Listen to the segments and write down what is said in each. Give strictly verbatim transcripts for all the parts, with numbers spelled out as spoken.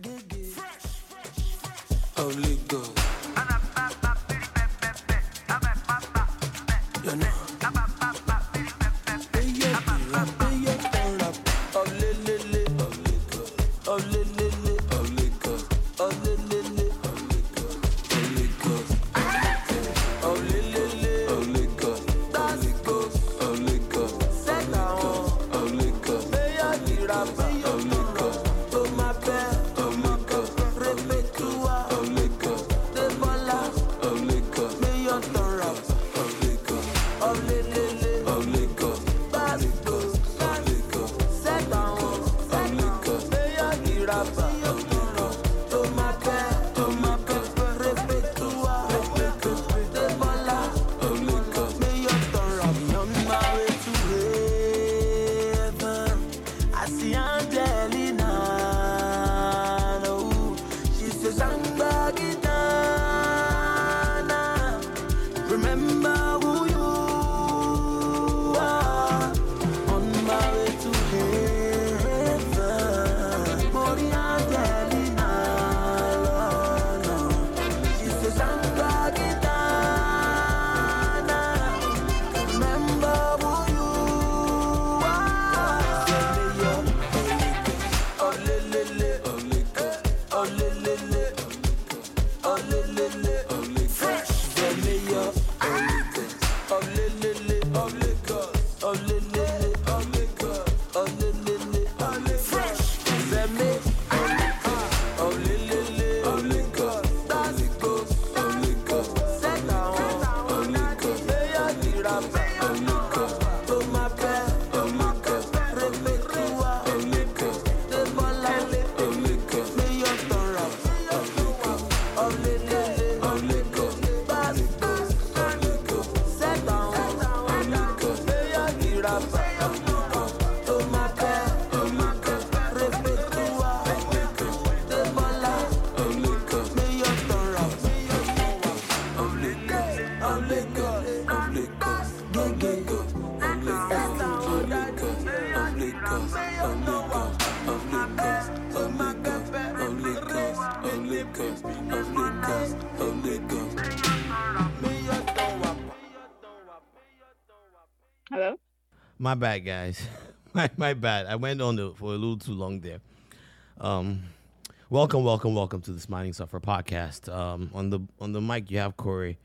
Fresh, fresh, fresh. Holy God. You know. Hello? My bad, guys. my, my bad. I went on the, for a little too long there. Um, welcome, welcome, welcome to the Smiling Sufferer podcast. Um, on the on the mic, you have Corey.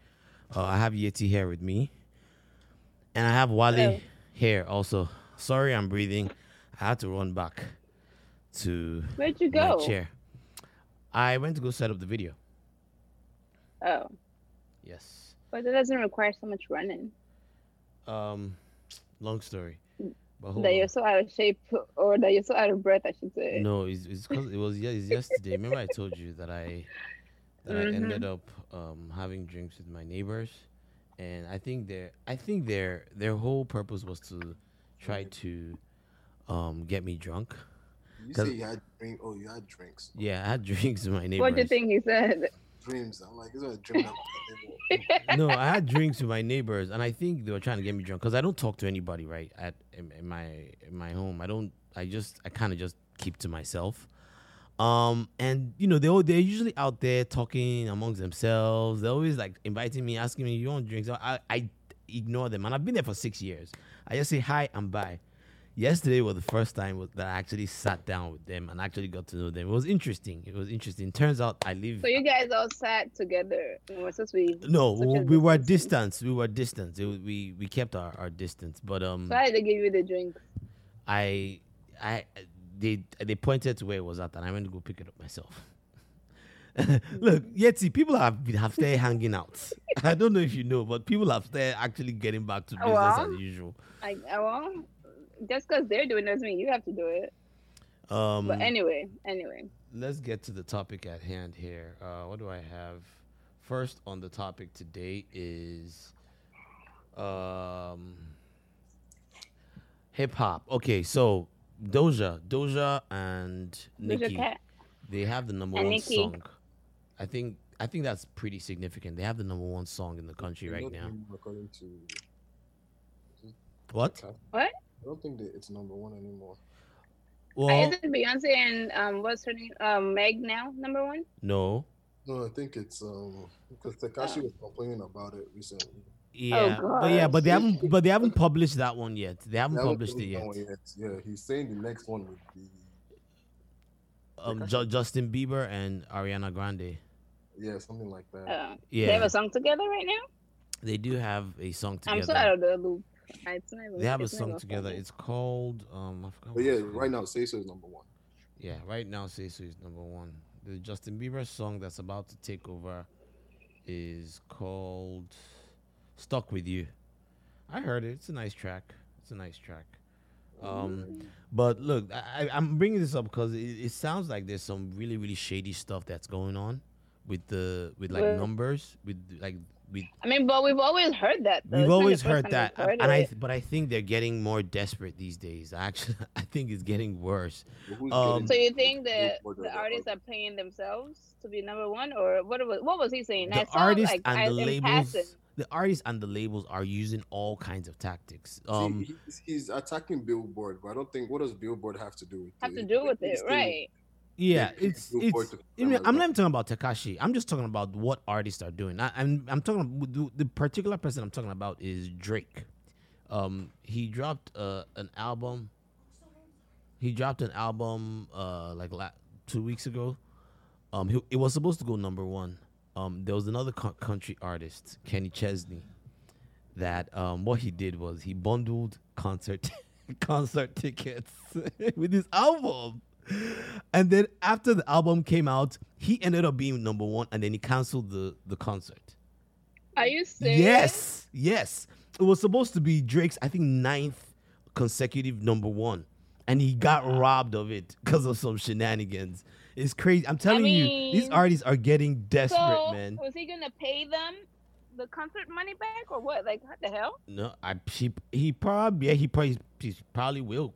Uh, I have Yeti here with me. And I have Wale Hello. here also. Sorry, I'm breathing. I had to run back to Where'd you go? my chair. I went to go set up the video. Oh. Yes. But that doesn't require so much running. Um, long story. But that you're on. so out of shape, or that you're so out of breath, I should say. No, it's it's because it was it's yesterday. Remember, I told you that I that mm-hmm. I ended up um having drinks with my neighbors, and I think their I think their their whole purpose was to try to um get me drunk. You say you had drink? Oh, you had drinks. Yeah, I had drinks with my neighbors. What do you think he said? Dreams. I'm like, it's a dream. No, I had drinks with my neighbors, and I think they were trying to get me drunk because I don't talk to anybody, right? At in, in my in my home, I don't. I just, I kind of just keep to myself. Um, and you know, they all, they're usually out there talking amongst themselves. They're always like inviting me, asking me, "You want drinks?" I, I ignore them, and I've been there for six years. I just say hi and bye. Yesterday was the first time that I actually sat down with them and actually got to know them. It was interesting. It was interesting. Turns out I live... So you guys all sat together? We're supposed to be no, we, we were distance. We were distance. It, we we kept our, our distance. But um. So how did they give you the drinks? I, I, they they pointed to where it was at, and I went to go pick it up myself. Look, Yeti, people have have started hanging out. I don't know if you know, but people have started actually getting back to business oh, well, as usual. I well. Just because they're doing it doesn't mean you have to do it. Um, but anyway, anyway. Let's get to the topic at hand here. Uh, what do I have? First on the topic today is um, hip-hop. Okay, so Doja. Doja and Nicki. Doja they have the number and one Nicki. song. I think I think that's pretty significant. They have the number one song in the country right now. According to... What? What? I don't think that it's number one anymore. Well, isn't Beyonce and um, what's her name? Um, Meg now number one? No. No, I think it's um because Tekashi oh. was complaining about it recently. Yeah, oh, but yeah, but they haven't, but they haven't published that one yet. They haven't, they haven't published it yet. yet. Yeah, he's saying the next one would be um Ju- Justin Bieber and Ariana Grande. Yeah, something like that. Uh, yeah, they have a song together right now. They do have a song together. I'm sorry, the loop. It's never, they have a song together. It's called um. I forgot but yeah, right now, Say So is number one. Yeah, right now, Say So is number one. The Justin Bieber song that's about to take over is called "Stuck with You." I heard it. It's a nice track. It's a nice track. Um, mm. But look, I, I'm bringing this up because it, it sounds like there's some really, really shady stuff that's going on with the with like well, numbers with like. We, I mean, but we've always heard that. Though. We've it's always heard that, heard and I. But I think they're getting more desperate these days. Actually, I think it's getting worse. Um, so you think that the artists are paying themselves to be number one, or what? Was, what was he saying? The artists like and I, the labels. The artists and the labels are using all kinds of tactics. Um, See, he's, he's attacking Billboard, but I don't think. What does Billboard have to do with it? Have to do with it, it right? Yeah, it's, it's you know, I'm not even talking about Tekashi. I'm just talking about what artists are doing. I, I'm I'm talking about the particular person I'm talking about is Drake. Um, he dropped uh, an album. He dropped an album uh, like la- two weeks ago. Um, he, it was supposed to go number one. Um, there was another co- country artist, Kenny Chesney, that um, what he did was he bundled concert concert tickets with his album. And then after the album came out, he ended up being number one, and then he canceled the, the concert. Are you serious? Yes, yes. It was supposed to be Drake's, I think, ninth consecutive number one, and he got robbed of it because of some shenanigans. It's crazy. I'm telling I mean, you, these artists are getting desperate, so man. Was he gonna pay them the concert money back or what? Like what the hell? No, I he, he probably yeah he probably he probably will.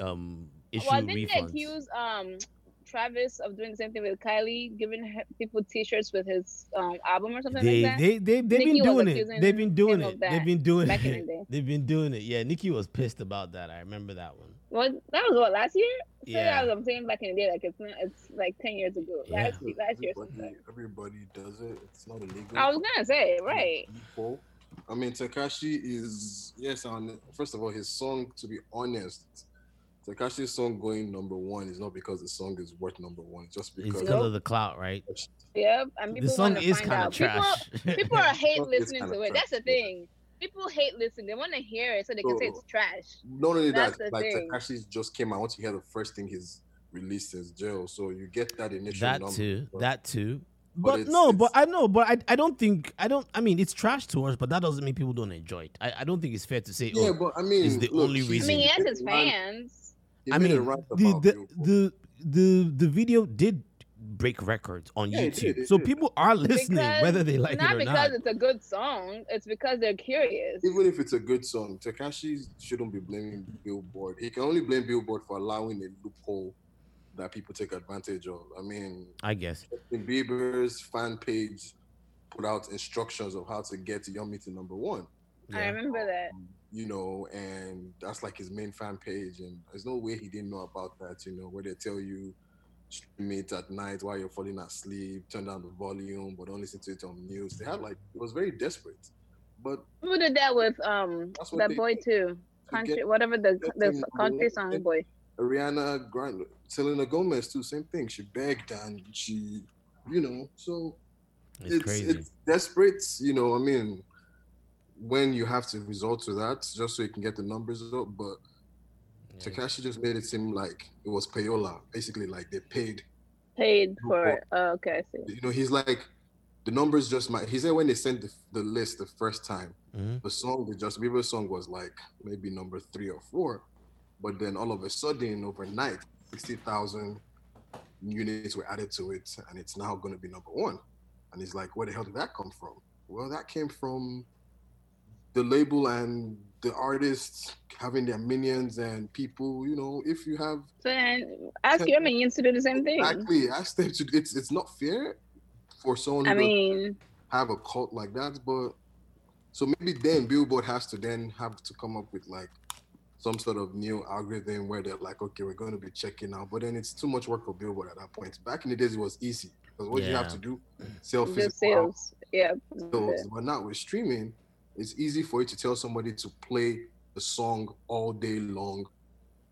Um. Issue well, I think refunds. They accuse um, Travis of doing the same thing with Kylie, giving her, people T-shirts with his um, album or something they, like that. They, they, they've Nicki been doing it. They've been doing it. They've been doing back it. In the day. They've been doing it. Yeah, Nicki was pissed about that. I remember that one. Well, that was what last year. So yeah, I'm saying back in the day, like it's not, it's like ten years ago. Yeah. Last, last everybody, year, something. Everybody does it. It's not illegal. I was gonna say right. I mean, Tekashi is yes. On first of all, his song, to be honest. Tekashi's song going number one is not because the song is worth number one. It's just because, it's because of the clout, right? Yeah. And people the song is kind of trash. People, people are hate listening to it. Trash. That's the thing. People hate listening. They want to hear it so they so, can say it's trash. Not only That's that, like Tekashi just came out. Once you hear the first thing he's released is Jail. So you get that initial that number. That too. But, that too. But, but it's, no, it's, but I know, but I I don't think, I don't, I mean, it's trash to us, but that doesn't mean people don't enjoy it. I, I don't think it's fair to say, oh, yeah, but I mean, it's the look, only reason. I mean, he has his fans. I mean, the the, the the video did break records on yeah, YouTube, it did, it so did. People are listening because whether they like it or not. Not because it's a good song; it's because they're curious. Even if it's a good song, Tekashi shouldn't be blaming Billboard. He can only blame Billboard for allowing a loophole that people take advantage of. I mean, I guess Justin Bieber's fan page put out instructions of how to get Yummy to number one. Yeah. I remember that. Um, You know, and that's like his main fan page, and there's no way he didn't know about that. You know, where they tell you stream it at night while you're falling asleep, turn down the volume, but don't listen to it on news. They had like it was very desperate. But who did that with um that boy too? Country, to whatever the the country song boy. Ariana Grande, Selena Gomez too. Same thing. She begged and she, you know, so it's it's, crazy. It's desperate. You know, I mean. When you have to resort to that just so you can get the numbers up, but yeah. Tekashi just made it seem like it was payola, basically, like they paid paid for it. Oh, okay, I see. You know, he's like the numbers just might. He said when they sent the, the list the first time, mm-hmm. the song, the Justin Bieber song, was like maybe number three or four, but then all of a sudden overnight, sixty thousand units were added to it, and it's now going to be number one. And he's like, where the hell did that come from? Well, that came from the label and the artists having their minions and people, you know, if you have... So ask your minions to do the same thing. Exactly. Ask them to... It's, it's not fair for someone who I mean, have a cult like that, but... So maybe then Billboard has to then have to come up with, like, some sort of new algorithm where they're like, okay, we're going to be checking out. But then it's too much work for Billboard at that point. Back in the days, it was easy. Because what yeah. you have to do, sell physical sales. Yeah. Sales. But now with streaming, it's easy for you to tell somebody to play the song all day long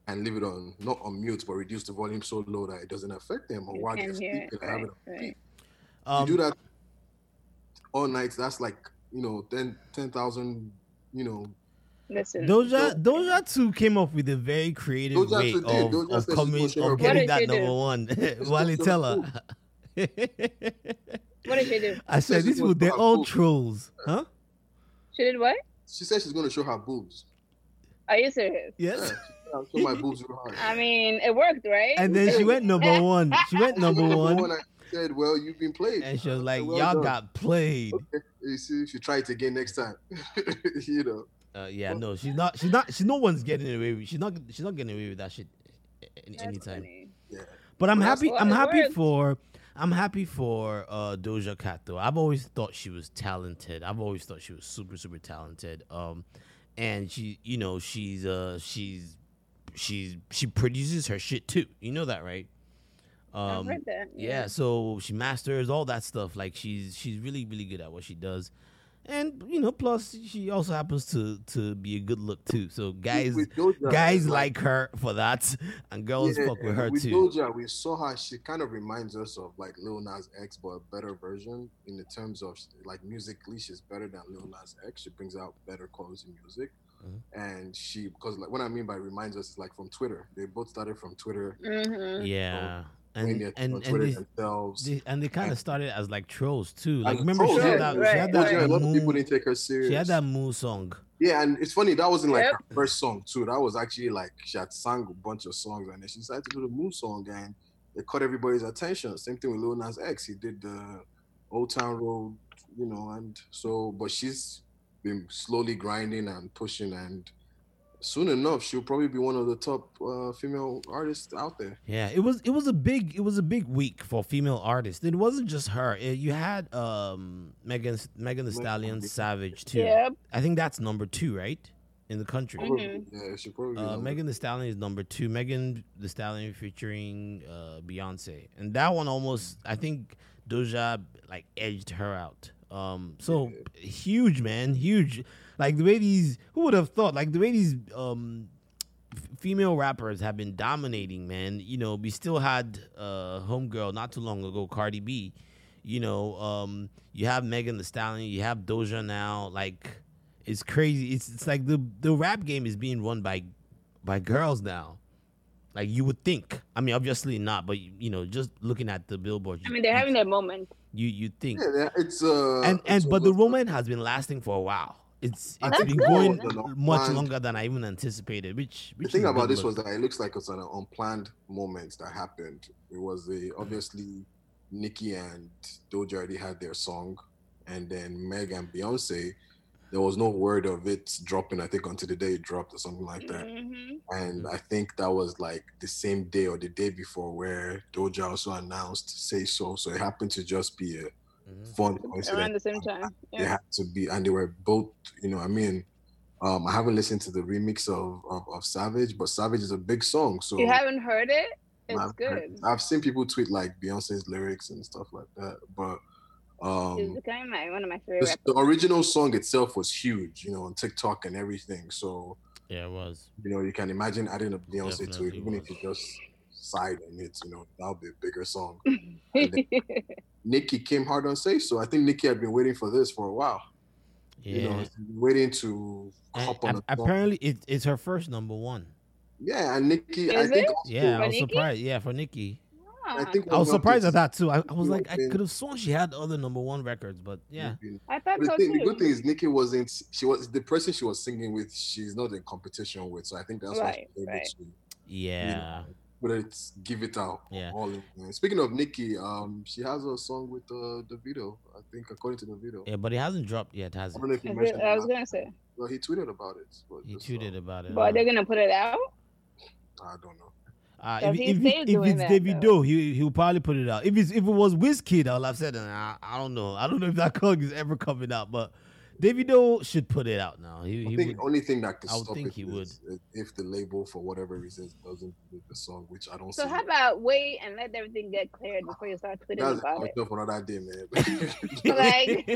and leave it on, not on mute, but reduce the volume so low that it doesn't affect them. Or you while they're speaking, right, having a right. um, You do that all night, that's like, you know, ten thousand, you know. Listen, Doja, Doja two came up with a very creative Doja way of, Doja of, coming, of getting that number do? one. Wally, tell her. What did she do? I said, these people, they're all boobs. Trolls. Huh? She did what? She said she's going to show her boobs. Are you serious? Yes. Yeah, show my boobs real hard. I mean, it worked, right? And then she went number one. She went number one. I said, well, you've been played. And she was like, well, y'all done. Got played. Okay. You see, if you try it again next time, you know. Uh, yeah, no, she's not. She's not. She. No one's getting away with. She's not. She's not getting away with that shit any, anytime. Yeah. But I'm That's happy. I'm happy works. for. I'm happy for uh, Doja Cat though. I've always thought she was talented. I've always thought she was super, super talented. Um, and she, you know, she's uh, she's, she's she produces her shit too. You know that, right? Um, I've heard that. Yeah. yeah. So she masters all that stuff. Like she's she's really, really good at what she does. And, you know, plus she also happens to, to be a good look too. So guys Doja, guys like, like her for that, and girls yeah, fuck with her with too. With Doja, we saw her. She kind of reminds us of like Lil Nas X, but a better version in the terms of like musically. She's better than Lil Nas X. She brings out better quality music, mm-hmm. and she because like what I mean by reminds us is like from Twitter. They both started from Twitter. Mm-hmm. Yeah. So, And and, and, they, they, and they kind and, of started as like trolls too. Like remember trolls, she had that, right, she had that yeah, a lot of people didn't take her serious. She had that Moo song. Yeah, and it's funny that wasn't like yep. her first song too. That was actually like she had sung a bunch of songs and then she decided to do the Moo song and it caught everybody's attention. Same thing with Lil Nas X. He did the Old Town Road, you know, and so but she's been slowly grinding and pushing and. Soon enough, she'll probably be one of the top uh, female artists out there. Yeah, it was it was a big it was a big week for female artists. It wasn't just her. It, you had um, Megan Megan Thee Stallion, Savage too. Yep. I think that's number two, right, in the country. Mm-hmm. Yeah, she probably. Uh, Megan Thee Stallion is number two. Megan Thee Stallion featuring uh, Beyonce, and that one almost I think Doja like edged her out. Um, so yeah. huge, man, huge. Like the way these, who would have thought? Like the way these um, f- female rappers have been dominating, man. You know, we still had uh, Homegirl not too long ago, Cardi B. You know, um, you have Megan Thee Stallion, you have Doja now. Like, it's crazy. It's it's like the the rap game is being run by by girls now. Like you would think. I mean, obviously not, but you, you know, just looking at the Billboard. I mean, they're having their moment. You you think? Yeah, it's uh, and and it's but the moment has been lasting for a while. It's it's been going much longer than I even anticipated. Which, which the thing about this was that it looks like it's an unplanned moment that happened. It was the obviously Nicki and Doja already had their song, and then Meg and Beyonce. There was no word of it dropping. I think until the day it dropped or something like that. Mm-hmm. And I think that was like the same day or the day before where Doja also announced "Say So." So it happened to just be a. Fun around the same time, yeah. They had to be, and they were both. You know, I mean, um, I haven't listened to the remix of, of, of Savage, but Savage is a big song. So you haven't heard it? It's I've good. Heard, I've seen people tweet like Beyonce's lyrics and stuff like that, but um, she's becoming my, one of my favorite. The, the original song itself was huge, you know, on TikTok and everything. So yeah, it was. You know, you can imagine adding a Beyonce Definitely to it, even was. If you just. Side and it's you know that'll be a bigger song. Nicki came hard on Say So. I think Nicki had been waiting for this for a while. Yeah. You know, waiting to hop on. A apparently, it, it's her first number one. Yeah, and Nicki. Is I think. It? Also, yeah, I was Nicki? surprised. Yeah, for Nicki. I think I was surprised at that too. I, I was like, I could have sworn she had other number one records, but yeah. I thought so too. The good thing is Nicki wasn't. She was the person she was singing with. She's not in competition with, so I think that's right, why she right. to, Yeah. You know, but it's give it out. Yeah. All Speaking of Nicki, um, she has a song with uh, Davido, I think, according to Davido. Yeah, but it hasn't dropped yet, has it? I don't know if you mentioned it. I was gonna say. Well, he tweeted about it. But he tweeted song. about it. But right. They're gonna put it out. I don't know. Uh, if, if, if, if it's that, Davido, though. he he'll probably put it out. If it's if it was Wizkid, I'll have said, I, I don't know. I don't know if that song is ever coming out, but Davido should put it out now. He, I he think would, the only thing that could stop think it he is would. if the label, for whatever reasons, doesn't do the song, which I don't see. So how about wait and let everything get cleared before you start tweeting That's about it? That's another day, man. Like,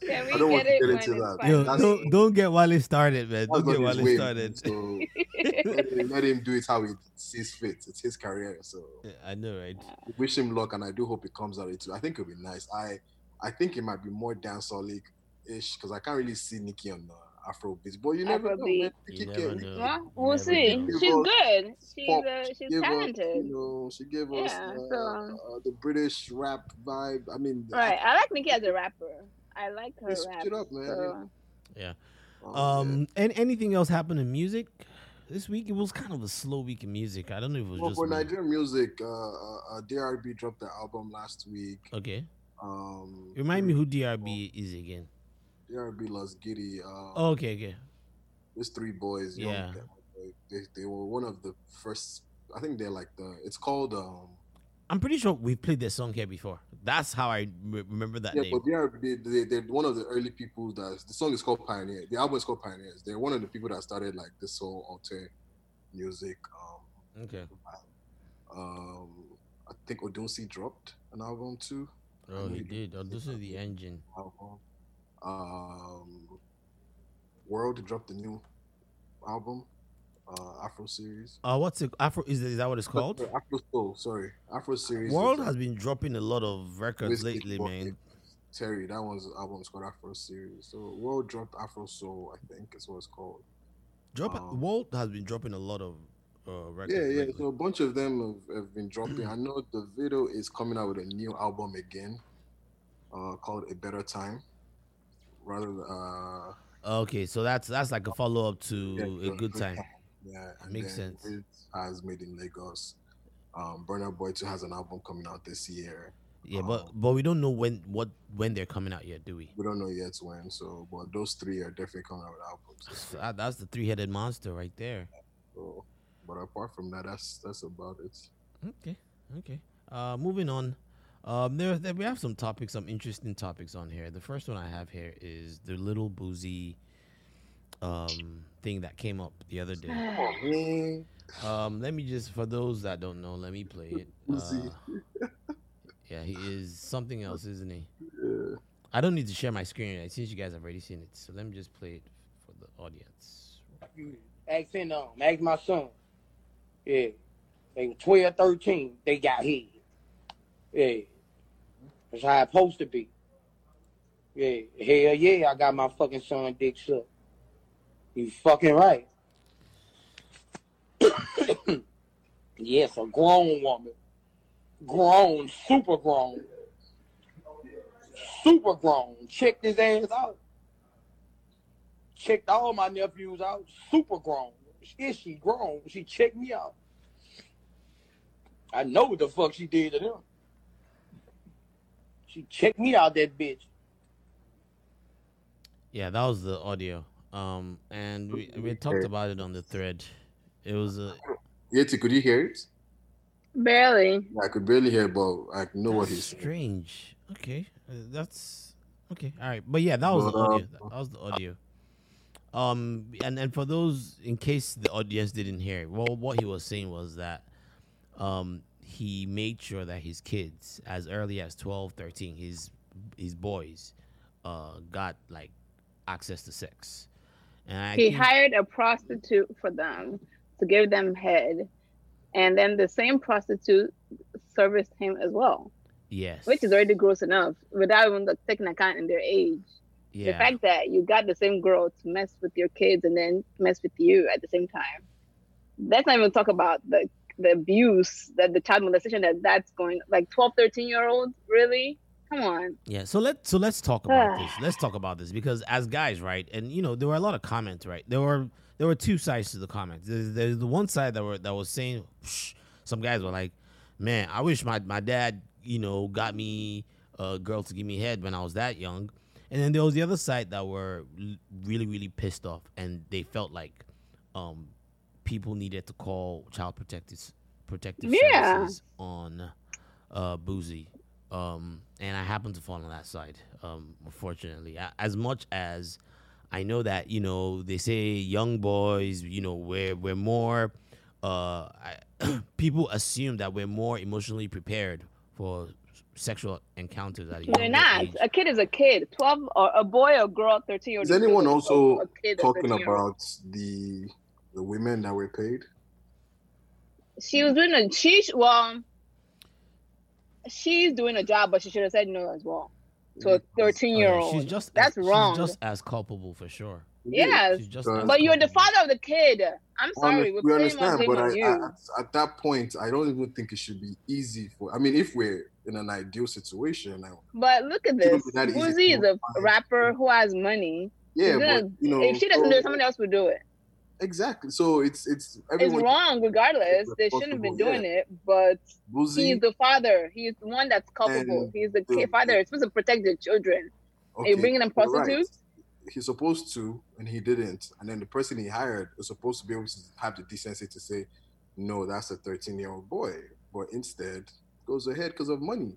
can we I don't get want it to get into that. Yo, don't, don't get Wale started, man. Don't get Wale way, started. So let him do it how he sees fit. It's his career, so yeah, I know, right? Wish him luck, and I do hope it comes out. I think it'll be nice. I. I think it might be more dancehall-ish because I can't really see Nicki on the Afrobeats. But you never Afro know. Man. You never know. Huh? We'll you see. Know. She's good. She's uh, she's she talented. Us, you know, she gave yeah, us uh, so. uh, the British rap vibe. I mean, right. I, I like Nicki as a rapper. I like her rap. It up, man. So. Yeah. Um. um yeah. And anything else happened in music this week? It was kind of a slow week in music. I don't know if it was well, just for me. Nigerian music. Uh, uh, D R B dropped the album last week. Okay. Um, Remind me who D R B um, is again. D R B Lasgidi. Um, oh, okay, okay. Those three boys. Yeah. Young, they, they, they were one of the first. I think they're like the. It's called. Um, I'm pretty sure we played their song here before. That's how I re- remember that yeah, name. Yeah, but D R B, they, they, they're one of the early people that. The song is called Pioneer. The album is called Pioneers. They're one of the people that started like this whole alter music. Um, okay. Um, I think Odunsi dropped an album too. Oh, he did. Oh, this is the engine. Um, World dropped the new album, uh, Afro Series. Uh, what's it? Afro is, is that what it's called? Afro Soul. Sorry, Afro Series. World has been dropping a lot of records lately, man. Terry, that one's album's called Afro Series. So World dropped Afro Soul, I think is what it's called. Drop. Um, World has been dropping a lot of. Uh, yeah, yeah. Lately. So a bunch of them have, have been dropping. I know Davido is coming out with a new album again, uh, called A Better Time. Rather, uh, okay, so that's that's like a follow up to yeah, A Good Time. Yeah, and makes sense. It has made in Lagos. Um, Burna Boy too has an album coming out this year. Yeah, um, but but we don't know when what when they're coming out yet, do we? We don't know yet when. So, but those three are definitely coming out with albums. So that, that's the three headed monster right there. Yeah, so, but apart from that, that's that's about it. Okay, okay. Uh, moving on. Um, there, there we have some topics, some interesting topics on here. The first one I have here is the Lil Boosie um thing that came up the other day. um, let me just for those that don't know, let me play it. Uh, yeah, he is something else, isn't he? Yeah. I don't need to share my screen right, since you guys have already seen it. So let me just play it for the audience. Ask him, um, ask my son. Yeah, they were twelve, thirteen, they got hit. Yeah, that's how it's supposed to be. Yeah, hell yeah, I got my fucking son dick sucked. You fucking right. Yes, a grown woman. Grown, super grown. Super grown. Checked his ass out. Checked all my nephews out. Super grown. Is she grown? She checked me out. I know what the fuck she did to them. She checked me out, that bitch. Yeah, that was the audio. Um, and we we talked about it on the thread. It was a. Yeti, could you hear it? Barely. I could barely hear, but I know that's what he's saying. Strange. Okay, uh, that's okay. All right, but yeah, that was the audio. That was the audio. Um, and, and for those, in case the audience didn't hear it, well, what he was saying was that um, he made sure that his kids, as early as twelve, thirteen, his, his boys uh, got, like, access to sex. And I he think- hired a prostitute for them to give them head, and then the same prostitute serviced him as well. Yes. Which is already gross enough, without even like, taking account in their age. Yeah. The fact that you got the same girl to mess with your kids and then mess with you at the same time. Let's not even talk about the the abuse, that the child molestation that that's going, like twelve, thirteen year olds, really? Come on. Yeah, so, let, so let's talk about this. Let's talk about this because as guys, right, and you know, there were a lot of comments, right? There were there were two sides to the comments. There's, there's the one side that were that was saying, psh, some guys were like, man, I wish my, my dad, you know, got me a girl to give me head when I was that young. And then there was the other side that were really, really pissed off, and they felt like um, people needed to call child protective protective yeah. services on uh, Boosie. Um, and I happen to fall on that side, um, unfortunately. As much as I know that, you know, they say young boys, you know, we're, we're more, uh, I, people assume that we're more emotionally prepared for sexual encounters. At a They're not. Age. A kid is a kid. twelve, or a boy or girl, thirteen or is anyone also talking about the the women that were paid? She was doing a, she, well, she's doing a job, but she should have said no as well. To a thirteen-year-old. She's just That's as, wrong. She's just as culpable for sure. Yes. She's just but you're the father of the kid. I'm sorry. Well, we understand, but I, I, at that point, I don't even think it should be easy for, I mean, if we're in an ideal situation. I, but look at this. Woozy is a rapper who has money. Yeah, gonna, but, you know. If she doesn't so, do it, someone else will do it. Exactly. So it's it's it's wrong regardless. They shouldn't have been doing yeah. it, but Boosie, he's the father. He's the one that's culpable. He's the, the father. It's supposed to protect the children. Okay, are you bringing them prostitutes? Right. He's supposed to, and he didn't. And then the person he hired was supposed to be able to have the decency to say, no, that's a thirteen-year-old boy. But instead, goes ahead because of money.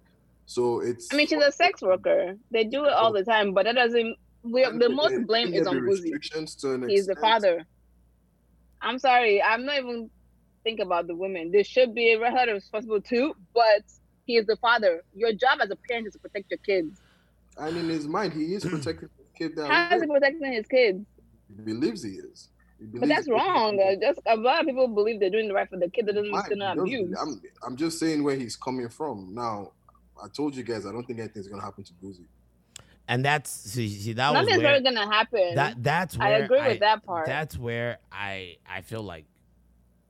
So it's... I mean, she's a sex worker. They do it all the time, but that doesn't... We, the most blame is on Boosie. He's the father. I'm sorry, I'm not even think about the women. This should be a head responsible too, but he is the father. Your job as a parent is to protect your kids. And in his mind, he is protecting his kid. That How way. Is he protecting his kids? He believes he is. He believes but that's wrong. Just a lot of people believe they're doing the right for the kid. That doesn't understand abuse. I'm, I'm just saying where he's coming from. Now, I told you guys, I don't think anything's going to happen to Boosie. And that's see, see that nothing's was nothing's ever gonna happen. That that's where I agree I, with that part. That's where I I feel like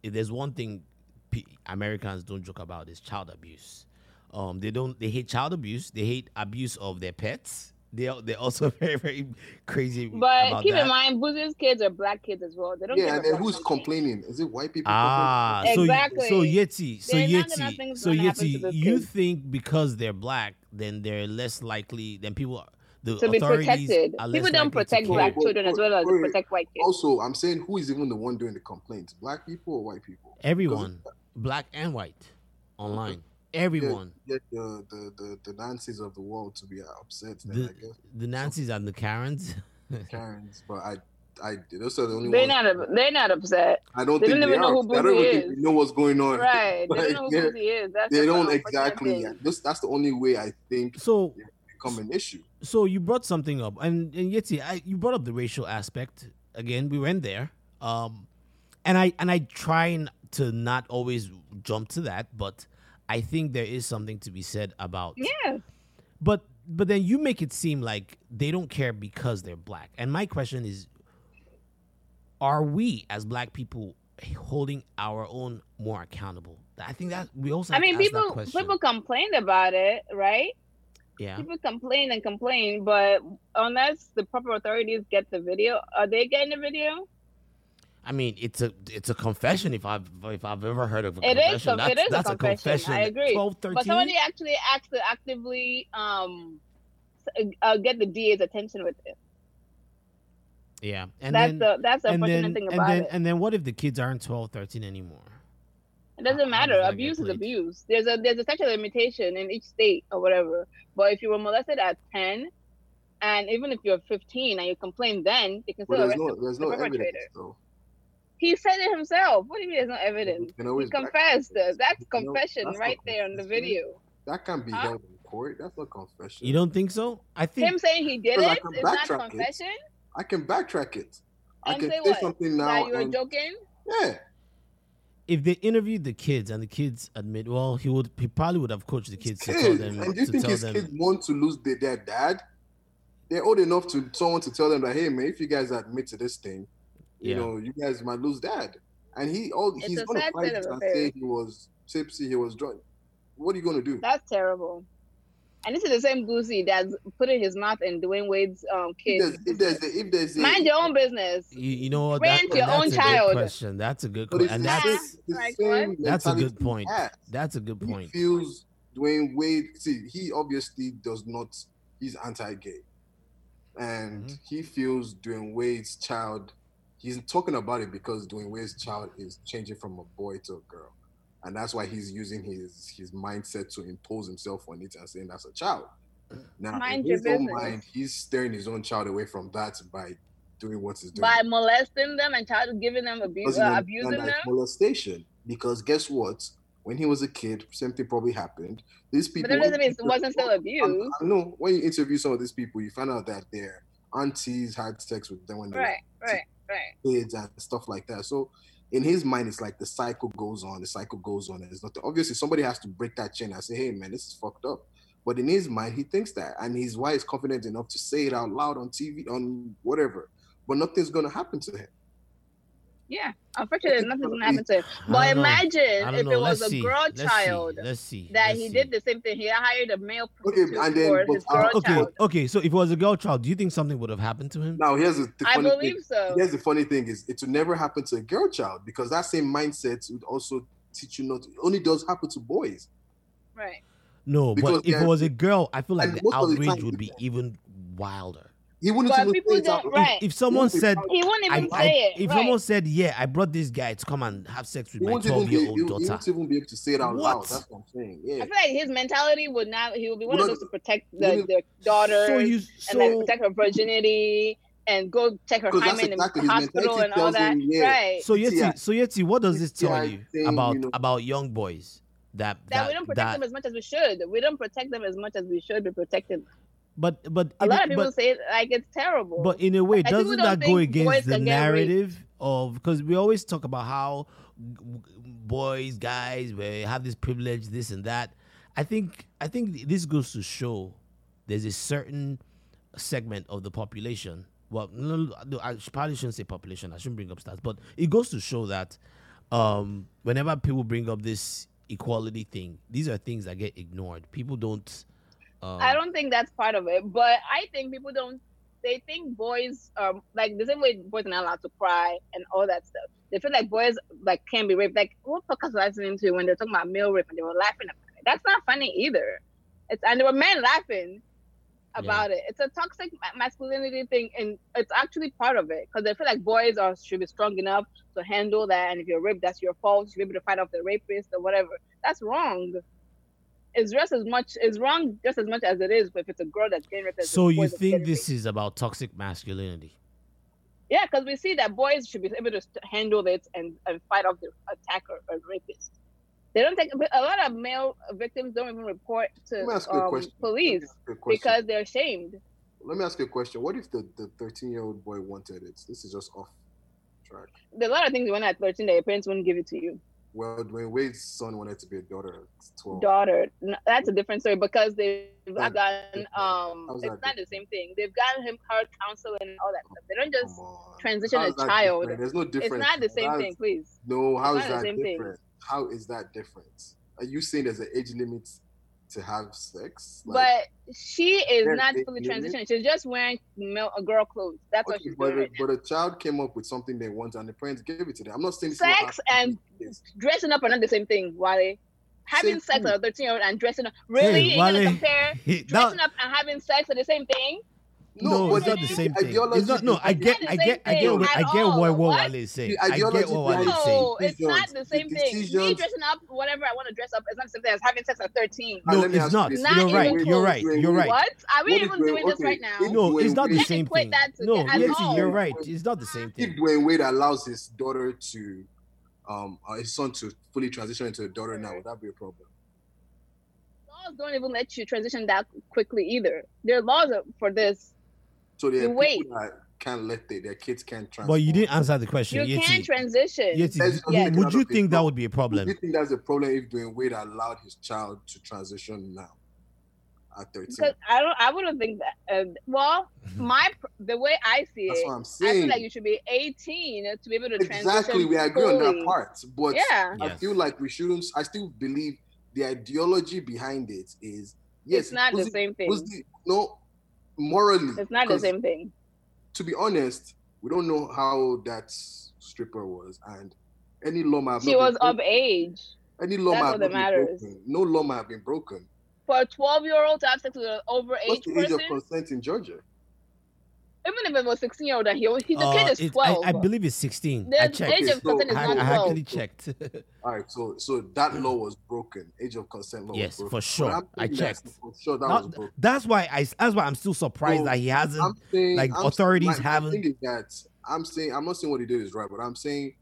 if there's one thing P- Americans don't joke about is child abuse. Um, they don't they hate child abuse. They hate abuse of their pets. They they're also very very crazy. But about keep that. in mind, Boosie's kids are black kids as well. They don't. Yeah, and then who's something. complaining? Is it white people? Ah, so exactly. So Yeti, so they're Yeti, so Yeti, you kids. think because they're black, then they're less likely than people are. The to be protected. People don't protect black care. children as well as they protect white kids. Also, I'm saying who is even the one doing the complaints? Black people or white people? Everyone. Black and white. Online. Okay. Everyone. Get the, the, the, the Nancys of the world to be upset. Then, the, I guess. the Nancys so, and the Karens? Karens, but I... I those are the only they're ones. Not, they're not upset. I don't they think don't they even are. Know who I don't even think they know what's going on. Right. Like, they don't know who Boosie is. That's they don't exactly. This, that's the only way I think so, it's become an issue. So you brought something up, and, and Yeti, I, you brought up the racial aspect. Again, we went there, um, and I and I try to not always jump to that, but I think there is something to be said about. Yeah. But but then you make it seem like they don't care because they're black, and my question is, are we as black people holding our own more accountable? I think that we also. Have I mean, to ask people that question. people complained about it, right? Yeah. People complain and complain, but unless the proper authorities get the video, are they getting the video? I mean, it's a it's a confession if I've if I've ever heard of a it confession. Is so, that's, it is that's a confession. A confession. I agree. twelve, thirteen But somebody actually asked to actively um, uh, get the D A's attention with it. Yeah, and that's then, the that's the unfortunate then, thing about and then, it. And then what if the kids aren't twelve, thirteen anymore? It doesn't matter. Does abuse is abuse. There's a there's a sexual limitation in each state or whatever. But if you were molested at ten, and even if you're fifteen and you complain, then they can still arrest no, the, the no perpetrator. Evidence, he said it himself. What do you mean? There's no evidence. He confessed. Back- that's confession know, that's right there on the video. That can't be huh? done in court. That's not confession. You don't think so? I think him saying he did it is not confession. It. I can backtrack it. And I can say, say something now. Now you were and, joking. Yeah. If they interviewed the kids and the kids admit, well, he would, he probably would have coached the kids, kids. to tell them. And do you think his them... kids want to lose their, their dad? They're old enough to someone to tell them that, hey, man, if you guys admit to this thing, you yeah. know, you guys might lose dad. And he, all it's he's gonna fight and say he was tipsy, he was drunk. What are you gonna do? That's terrible. And this is the same Boosie that's putting his mouth in Dwayne Wade's um, kids. If there's, if there's, if there's a, mind your own business. You, you know what? That, your that's own a child. Good question. That's a good question. That's, like, that's a good point. That's a good point. He feels Dwayne Wade. See, he obviously does not. He's anti-gay, and mm-hmm. he feels Dwayne Wade's child. He's talking about it because Dwayne Wade's child is changing from a boy to a girl. And that's why he's using his his mindset to impose himself on it and saying that's a child. Now, mind in his own business. Mind, he's steering his own child away from that by doing what he's doing. By molesting them and child giving them abuse, uh, abusing them. Molestation. Because guess what? When he was a kid, same thing probably happened. These people. But that doesn't mean it wasn't still abuse. No, when you interview some of these people, you find out that their aunties had sex with them when they right, were right, right. kids and stuff like that. So in his mind, it's like the cycle goes on, the cycle goes on. And it's not the, obviously somebody has to break that chain and say, hey man, this is fucked up. But in his mind, he thinks that, and his wife is confident enough to say it out loud on T V, on whatever. But nothing's gonna happen to him. Yeah, unfortunately, nothing's gonna happen to him. But imagine if it was a girl child that he did the same thing. He hired a male prostitute for his girl child. Okay, so if it was a girl child, do you think something would have happened to him? Now, here's the funny thing. I believe so. Here's the funny thing is it will never happen to a girl child because that same mindset would also teach you not. It only does happen to boys. Right. No, because but if it was a girl, I feel like the outrage the time, would be even wilder. He wouldn't but even people say don't, right. if, if someone he said he wouldn't even I, say I, it. If right. someone said, "Yeah, I brought this guy to come and have sex with he my twelve-year-old daughter," he wouldn't even be able to say it out what? loud. That's what I'm saying. Yeah. I feel like his mentality would not. He would be one of those to protect the, the daughter so you, so, and like protect her virginity and go check her hymen exactly in the hospital and all that. Him, yeah. Right. So Yeti, yeah. so Yeti, what does this tell yeah, you about you know, about young boys? That, that, that we don't protect that, them as much as we should. We don't protect them as much as we should be protecting them. But but a lot it, of people but, say it like it's terrible. But in a way, I doesn't that go against the narrative of because we always talk about how boys, guys, we have this privilege, this and that. I think I think this goes to show there's a certain segment of the population. Well, no, I probably shouldn't say population. I shouldn't bring up stats, but it goes to show that um, whenever people bring up this equality thing, these are things that get ignored. People don't um... I don't think that's part of it, but I think people don't they think boys um like the same way boys are not allowed to cry and all that stuff. They feel like boys like can be raped. Like what podcast was I listening to when they're talking about male rape and they were laughing about it? That's not funny either. It's and there were men laughing about yeah. it. It's a toxic masculinity thing, and it's actually part of it because they feel like boys are should be strong enough to handle that, and if you're raped, that's your fault. You should be able to fight off the rapist or whatever. That's wrong. It's just as much. It's wrong just as much as it is. But if it's a girl that's getting raped, so you think this is about toxic masculinity? Yeah, because we see that boys should be able to handle it and, and fight off the attacker or rapist. They don't take a lot of male victims don't even report to um, police because they're ashamed. Let me ask you a question. What if the thirteen-year-old boy wanted it? This is just off track. There's a lot of things you want at thirteen that your parents wouldn't give it to you. Well, Dwayne Wade's son wanted to be a daughter at twelve. Daughter. No, that's a different story because they've that, gotten, um, it's not different? The same thing. They've gotten him hard counseling and all that stuff. They don't just transition a child. Different? There's no difference. It's not the same that's, thing, please. No, how it's is that different? Thing. How is that different? Are you saying there's an age limit to have sex? Like, but she is not fully transitioning. She's just wearing male, girl clothes. That's okay, what she's but doing. A, right but now. A child came up with something they want, and the parents gave it to them. I'm not saying sex and dressing up are not the same thing, Wale. Having same sex at a thirteen-year-old and dressing up. Really? Hey, Wale, you're gonna compare he, dressing no. up and having sex are the same thing? No, no it's not the same thing. It's not, no, I get, I get, I get, what, I get what, what Wale is saying. I get what Wale is saying. No, it's not the same thing. Me dressing up, whatever I want to dress up, is not the same thing as having sex at thirteen. No, it's not. You're right. You're right. You're right. What? Are we even doing this right now? No, it's not the same thing. No, you're right. It's not the same thing. If Dwayne Wade allows his daughter to, um, his son to fully transition into a daughter now, would that be a problem? Laws don't even let you transition that quickly either. There are laws for this. So there are people that can't let they, their kids can't transition. But you didn't answer the question. You Yeti, can't transition. Yeti, yes. Would you think that would be a problem? Do you think that's a problem if Dwayne Wade allowed his child to transition now at thirteen? Because I don't. I wouldn't think that. Uh, well, my the way I see it, that's what I'm saying. I feel like you should be eighteen to be able to exactly, transition. Exactly, we agree fully. On that part. But yeah. I yes. feel like we shouldn't. I still believe the ideology behind it is yes. It's not it, the same thing. The, no. Morally, it's not the same thing. To be honest, we don't know how that stripper was, and any law might have she was of age. Any law might have been broken. No law might have been broken for a twelve-year-old to have sex with an overage person. What's the age of consent in Georgia? Even if it was sixteen year old, that he he's uh, the kid is twelve. I, I believe it's sixteen. The I checked. Age of consent so, is I, not twelve. I actually checked. All right, so so that law was broken. Age of consent law. Yes, was broken. for sure. I checked. For sure, that now, was broken. That's why I. That's why I'm still surprised so, that he hasn't. Saying, like I'm authorities saying, haven't. Thing is that I'm saying I'm not saying what he did is right, but I'm saying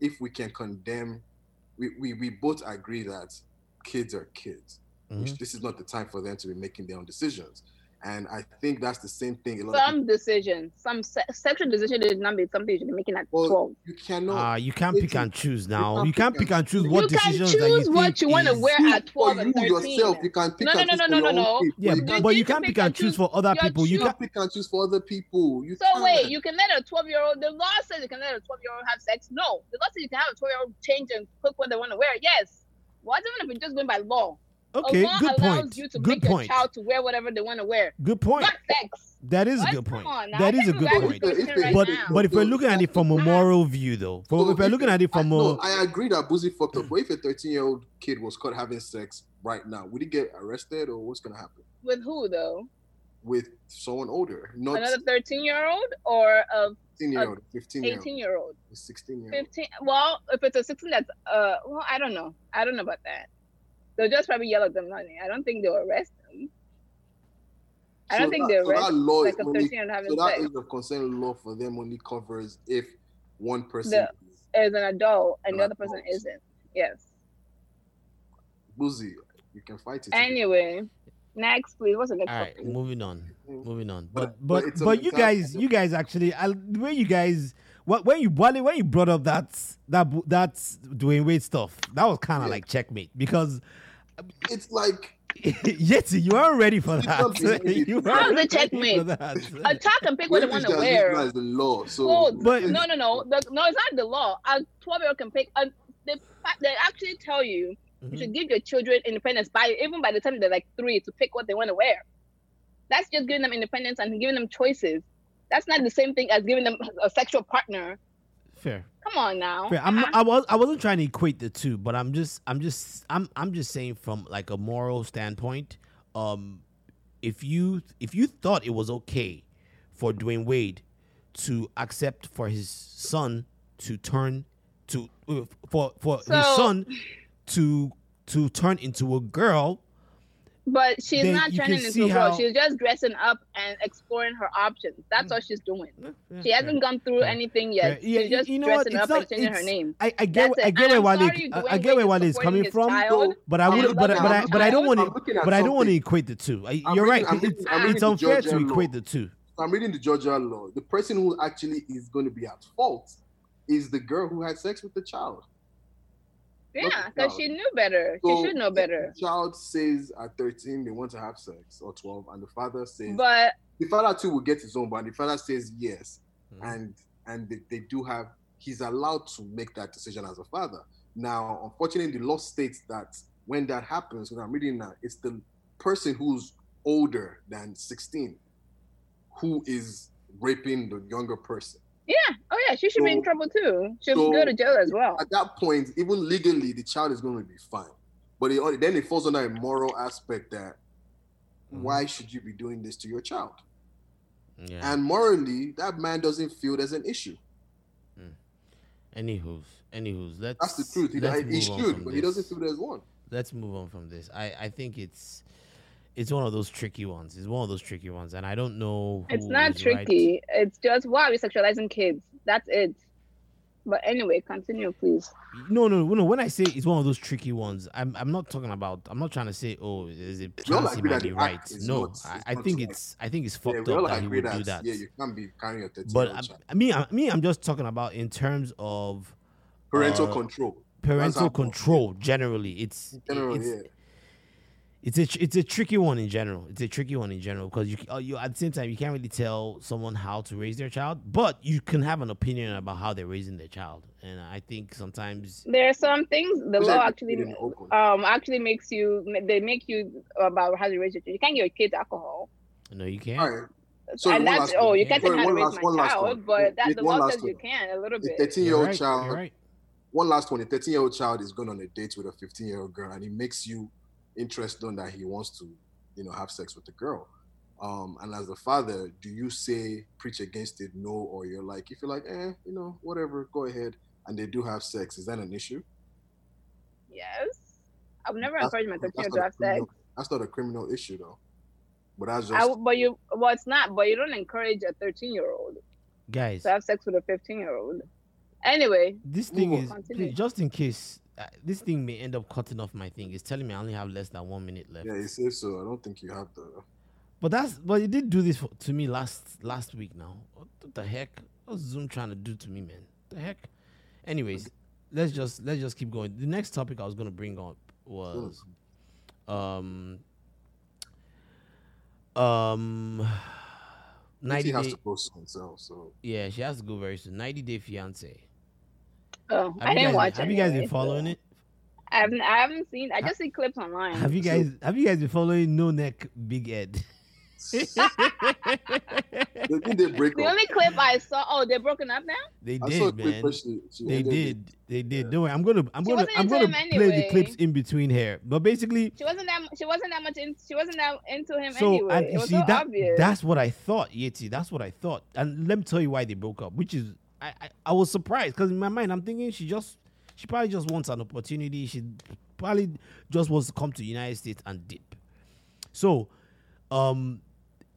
if we can condemn, we we, we both agree that kids are kids. Mm-hmm. This is not the time for them to be making their own decisions. And I think that's the same thing. Some decisions, some se- sexual decision is not something you should be making at well, twelve. You cannot. Uh, you can't pick and choose now. You can't pick and choose what decisions that you choose what you want to wear at twelve and thirteen. Yourself, you can pick and choose for your own people. Yeah, but, but you can't pick and choose for other people. You can't pick and choose for other people. So wait, you can let a twelve-year-old. The law says you can let a twelve-year-old have sex. No, the law says you can have a twelve-year-old change and cook what they want to wear. Yes. What's even if we're just going by law? Okay, Allah good allows point. You to good make point. Your child to wear whatever they want to wear. Good point. Not sex. That is what? A good point. That is a good point. Right but now. But if we're looking at it from a moral view, though, from, so if we're looking at it from I, a, no, I agree that Boosie fucked up. But if a thirteen-year-old kid was caught having sex right now, would he get arrested or what's gonna happen? With who though? With someone older, not another thirteen-year-old or a fifteen-year-old, fifteen-year-old, eighteen-year-old, sixteen-year-old, fifteen. Well, if it's a sixteen, that's uh, well, I don't know. I don't know about that. They'll just probably yell at them, honey. I don't think they'll arrest them. I so don't think that, they'll so arrest them. Like a thirteen-year-old having sex. So that age of consent law for them only covers if one person the, is an adult and the other person isn't. Yes. Boozy, you can fight it. Anyway, next, please. What's the next topic? All right, moving on. Moving on. But but but, but you guys, you guys actually, I, the way you guys. When you when you brought up that that that Dwayne Wade stuff, that was kind of yeah. like checkmate because it's like Yeti, you aren't ready for that. You How's the checkmate? A child can pick what they want to wear. That's the law. So oh, but no, no, no, the, no, it's not the law. A twelve-year-old can pick. Uh, they they actually tell you mm-hmm. you should give your children independence by even by the time they're like three to pick what they want to wear. That's just giving them independence and giving them choices. That's not the same thing as giving them a sexual partner. Fair. Come on now. Fair. I'm uh-huh. I was I wasn't trying to equate the two, but I'm just I'm just I'm I'm just saying from like a moral standpoint, um, if you if you thought it was okay for Dwayne Wade to accept for his son to turn to uh, for for so, his son to to turn into a girl. But she's then not turning into a girl. How... She's just dressing up and exploring her options. That's all she's doing. Yeah, yeah, she hasn't yeah. gone through yeah. anything yet. Yeah, she's just you know dressing up not, and changing her name. I, I get, I get where Wally, I get where Wally is coming from. Child, but I would, but, but, but I, but I don't want to, but I don't want to equate the two. I, you're reading, right. I'm it's I'm it's unfair to equate the two. I'm reading the Georgia law. The person who actually is going to be at fault is the girl who had sex with the child. Yeah, because she knew better. So she should know better. The child says at thirteen they want to have sex, or twelve, and the father says... But... The father too will get his own, but the father says yes. Mm-hmm. And and they, they do have... He's allowed to make that decision as a father. Now, unfortunately, the law states that when that happens, when I'm reading that, it's the person who's older than sixteen who is raping the younger person. Yeah. Oh, yeah. She should so, be in trouble, too. She'll so go to jail as well. At that point, even legally, the child is going to be fine. But it, then it falls under a moral aspect that mm. why should you be doing this to your child? Yeah. And morally, that man doesn't feel there's an issue. Mm. Anywho's. Anywho's. Let's, That's the truth. He, I, he should, but this. He doesn't feel there's one. Let's move on from this. I, I think it's... It's one of those tricky ones. It's one of those tricky ones. And I don't know. It's not tricky. Right. It's just, why are we sexualizing kids? That's it. But anyway, continue, please. No, no, no. When I say it's one of those tricky ones, I'm I'm not talking about, I'm not trying to say, oh, is it might like be right. No, not, I, I think right. it's, I think it's fucked yeah, up like that he would that, do that. Yeah, you can't be carrying a thirteen. But I, I mean, I, me, I'm just talking about in terms of parental uh, control. Parental control, generally. It's, generally, it's, yeah. It's a it's a tricky one in general. It's a tricky one in general because you you at the same time you can't really tell someone how to raise their child, but you can have an opinion about how they're raising their child. And I think sometimes there are some things the law actually um actually makes you they make you about how to raise your child. You can't give your kids alcohol. No, you can't. All right. So and that's oh you can't tell how to raise last, my child, one. But that, the law says one. You can a little bit. Thirteen year old child. Right. One last one. A thirteen year old child is going on a date with a fifteen year old girl, and it makes you. Interest on that he wants to, you know, have sex with the girl. Um, and as a father, do you say preach against it, no, or you're like, if you're like, eh, you know, whatever, go ahead, and they do have sex, is that an issue? Yes. I would never that's, encourage my child to have criminal, sex. That's not a criminal issue, though. But that's just... I, but you, well, it's not, but you don't encourage a thirteen-year-old guys to have sex with a fifteen-year-old. Anyway. This thing is, please, just in case, uh, this thing may end up cutting off my thing. It's telling me I only have less than one minute left. Yeah, it says so. I don't think you have the... But that's, but it did do this for, to me last last week now. What the heck? What's Zoom trying to do to me, man? What the heck? Anyways, let's just let's just keep going. The next topic I was going to bring up was um um ninety has day, to post himself, so yeah, she has to go very soon. ninety Day Fiancé. Oh, have I didn't guys, watch have it. Have you guys been following so. it? I haven't, I haven't seen. I just see clips online. Have you guys? Have you guys been following No Neck Big Ed? The thing they break the up. Only clip I saw. Oh, they're broken up now. They I did, man. She, she they did. It. They did. Yeah. Don't worry. I'm gonna. I'm she gonna. I'm gonna play anyway. The clips in between here. But basically, she wasn't that. She wasn't that much. In, she wasn't that into him so, anyway. And it was see, so that, obvious. That's what I thought, Yeti. That's what I thought. And let me tell you why they broke up. Which is, I, I, I was surprised because in my mind, I'm thinking she just. She probably just wants an opportunity. She probably just wants to come to the United States and dip. So, um,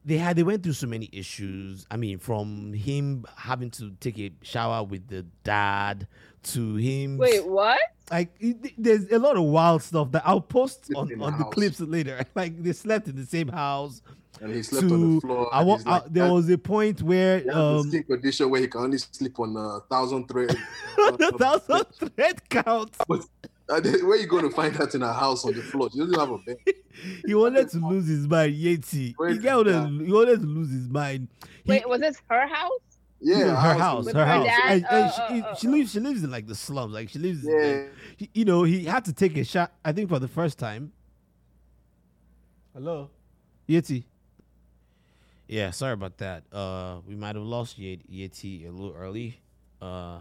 they had they went through so many issues. I mean, from him having to take a shower with the dad to him. Wait, what? Like, it, there's a lot of wild stuff that I'll post on, on the, the clips later. Like, they slept in the same house. And he slept to, on the floor. I, I, like, I, there was a point where um, sleep condition where he can only sleep on a thousand thread, a thousand thread count. But, uh, where you going to find that in a house on the floor? You don't have a bed. He wanted to lose his mind, Yeti. Where he got to, he wanted to lose his mind. He, Wait, was this her house? Yeah, her house, her house. Her and, and oh, she, oh, she lives, she lives in like the slums. Like she lives, yeah. in, like, you know, he had to take a shot. I think for the first time. Hello, Yeti. Yeah, sorry about that. Uh, we might have lost Yeti, Yeti a little early. Uh,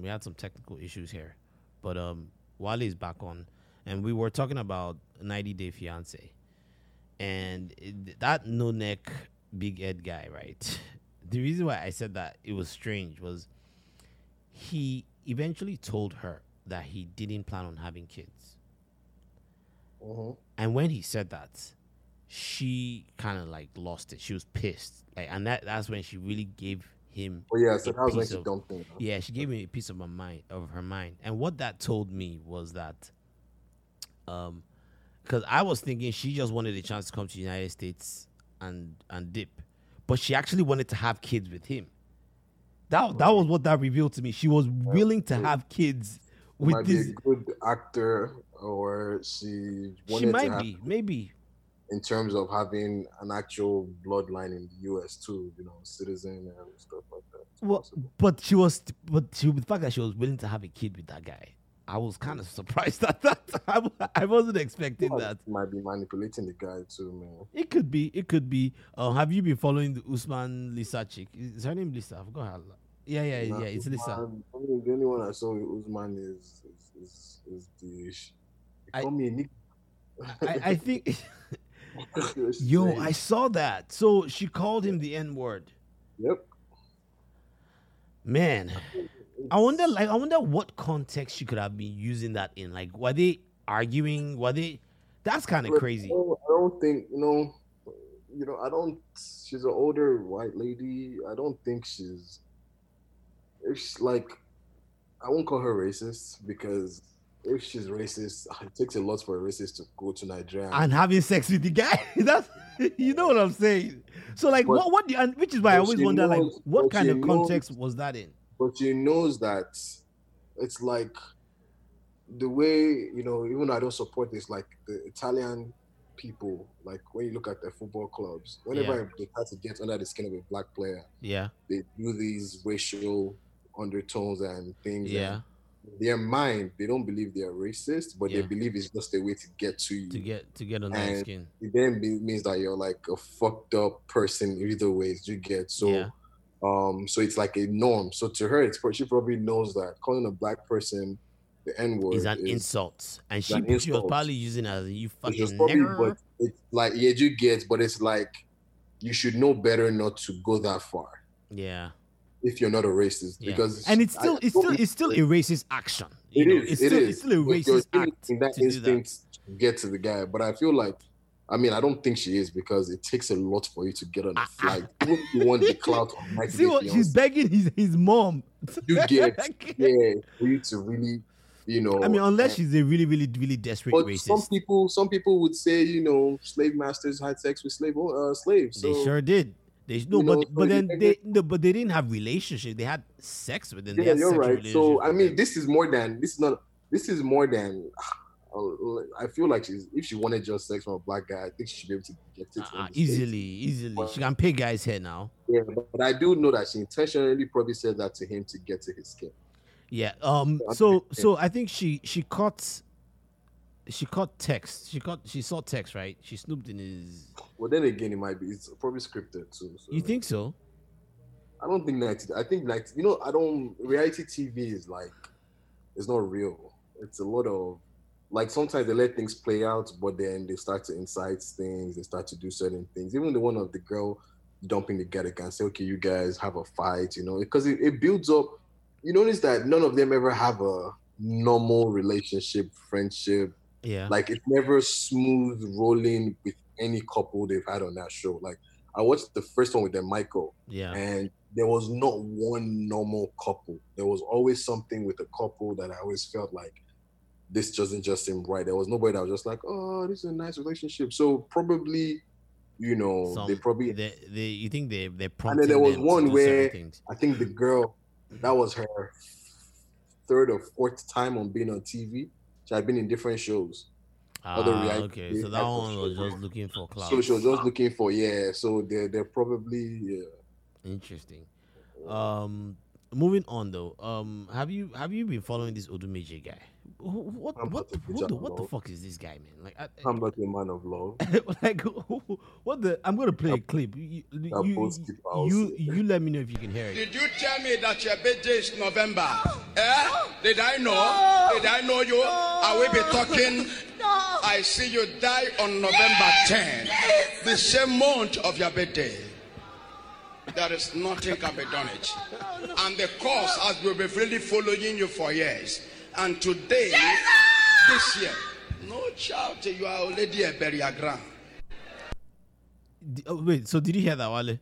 we had some technical issues here, but um, Wale is back on, and we were talking about ninety Day Fiancé, and it, that No Neck Big Ed guy, right? The reason why I said that it was strange was he eventually told her that he didn't plan on having kids, uh-huh. and when he said that, she kind of like lost it. She was pissed, like, and that, that's when she really gave him. Oh yeah, so that was like she dumped him. Yeah, she gave me a piece of my mind, of her mind. And what that told me was that, um, because I was thinking she just wanted a chance to come to the United States and and dip, but she actually wanted to have kids with him. That that was what that revealed to me. She was willing to have kids with might this be a good actor, or she wanted she might to have- be maybe. In terms of having an actual bloodline in the U S too, you know, citizen and stuff like that. It's well, possible. But she was, but she, the fact that she was willing to have a kid with that guy, I was kind of surprised at that. I, I wasn't expecting well, that. Might be manipulating the guy too, man. It could be. It could be. Uh, have you been following the Usman Lisa chick? Is her name Lisa? I forgot her. Yeah, yeah, yeah. Nah, yeah it's Usman, Lisa. I mean, the only one I saw with Usman is is is, is the. I, call me Nick. I, I think. Yo, I saw that. So she called him the N-word. Yep. Man, I wonder, like, I wonder what context she could have been using that in. Like, were they arguing? Were they? That's kind of crazy. No, I don't think you know. You know, I don't. She's an older white lady. I don't think she's. It's like, I won't call her racist because. If she's racist, it takes a lot for a racist to go to Nigeria and having sex with the guy. That's you know what I'm saying. So like, but, what what do you, and which is why I always wonder knows, like what kind of knows, context was that in? But she knows that it's like the way you know. Even though I don't support this, like the Italian people, like when you look at their football clubs, whenever yeah. they try to get under the skin of a black player, yeah, they do these racial undertones and things. Yeah. And, their mind, they don't believe they are racist, but yeah. they believe it's just a way to get to you. To get to get on that skin. It then means that you're like a fucked up person either ways you get. So yeah. um so it's like a norm. So to her, it's she probably knows that calling a black person the N-word is an is, insult. And she, an she insult. was probably using it as you fucking nigger. But it's like yeah, you get, but it's like you should know better not to go that far. Yeah. If you're not a racist, yeah. because and it's still I, it's still it's still a racist action. It you is. Know, it's, it still, is. it's still a racist act. That to instinct that. To get to the guy, but I feel like, I mean, I don't think she is, because it takes a lot for you to get on a flight. Even if you want the clout on ninety See Day what Fiancé, she's begging his his mom. You get yeah for you to really, you know. I mean, unless uh, she's a really, really, really desperate but racist. Some people, some people would say, you know, slave masters had sex with slave uh, slaves. So. They sure did. They, no, you know, but so but then they no, but they didn't have relationship. They had sex with them. Yeah, you're right. So I mean, this is more than this is not. This is more than. I feel like she's, if she wanted just sex from a black guy, I think she should be able to get it uh, easily. State. Easily, but she can pay guys here now. Yeah, but, but I do know that she intentionally probably said that to him to get to his skin. Yeah. Um. So so I think she she caught. She caught text. She caught. She saw text, right? She snooped in his. Well, then again, it might be. It's probably scripted too. So. You think so? I don't think ninety. I think like you know. I don't. Reality T V is like, it's not real. It's a lot of, like sometimes they let things play out, but then they start to incite things. They start to do certain things. Even the one of the girl dumping the guy, they can say, "Okay, you guys have a fight," you know, because it, it builds up. You notice that none of them ever have a normal relationship, friendship. Yeah, like it's never smooth rolling with any couple they've had on that show. Like I watched the first one with them, Michael. Yeah, and there was not one normal couple. There was always something with a couple that I always felt like this doesn't just seem right. There was nobody that was just like, oh, this is a nice relationship. So probably, you know, Some, they probably they, they you think they they and then there was one where I think the girl, that was her third or fourth time on being on T V. I've been in different shows. Ah, Other okay. So that one was just looking for clout. So she was just looking for, yeah. So they're, they're probably... Yeah. Interesting. Um, moving on, though. Um, Have you have you been following this Odumeje guy? What what what, what, the, what the fuck is this guy, man? Like I, I'm not a man of love. Like, what the... I'm going to play a clip. You you, you, you you let me know if you can hear it. Did you tell me that your birthday is November? Eh? Did I know? No. Did I know you? No. I will be talking. No. I see you die on November yes. tenth, yes. the same month of your birthday. There is nothing can be done it. No, no, and the cause no. has been really following you for years. And today, Jesus! This year, no child, you are already a burial ground. Oh, wait, so did you hear that, Wale?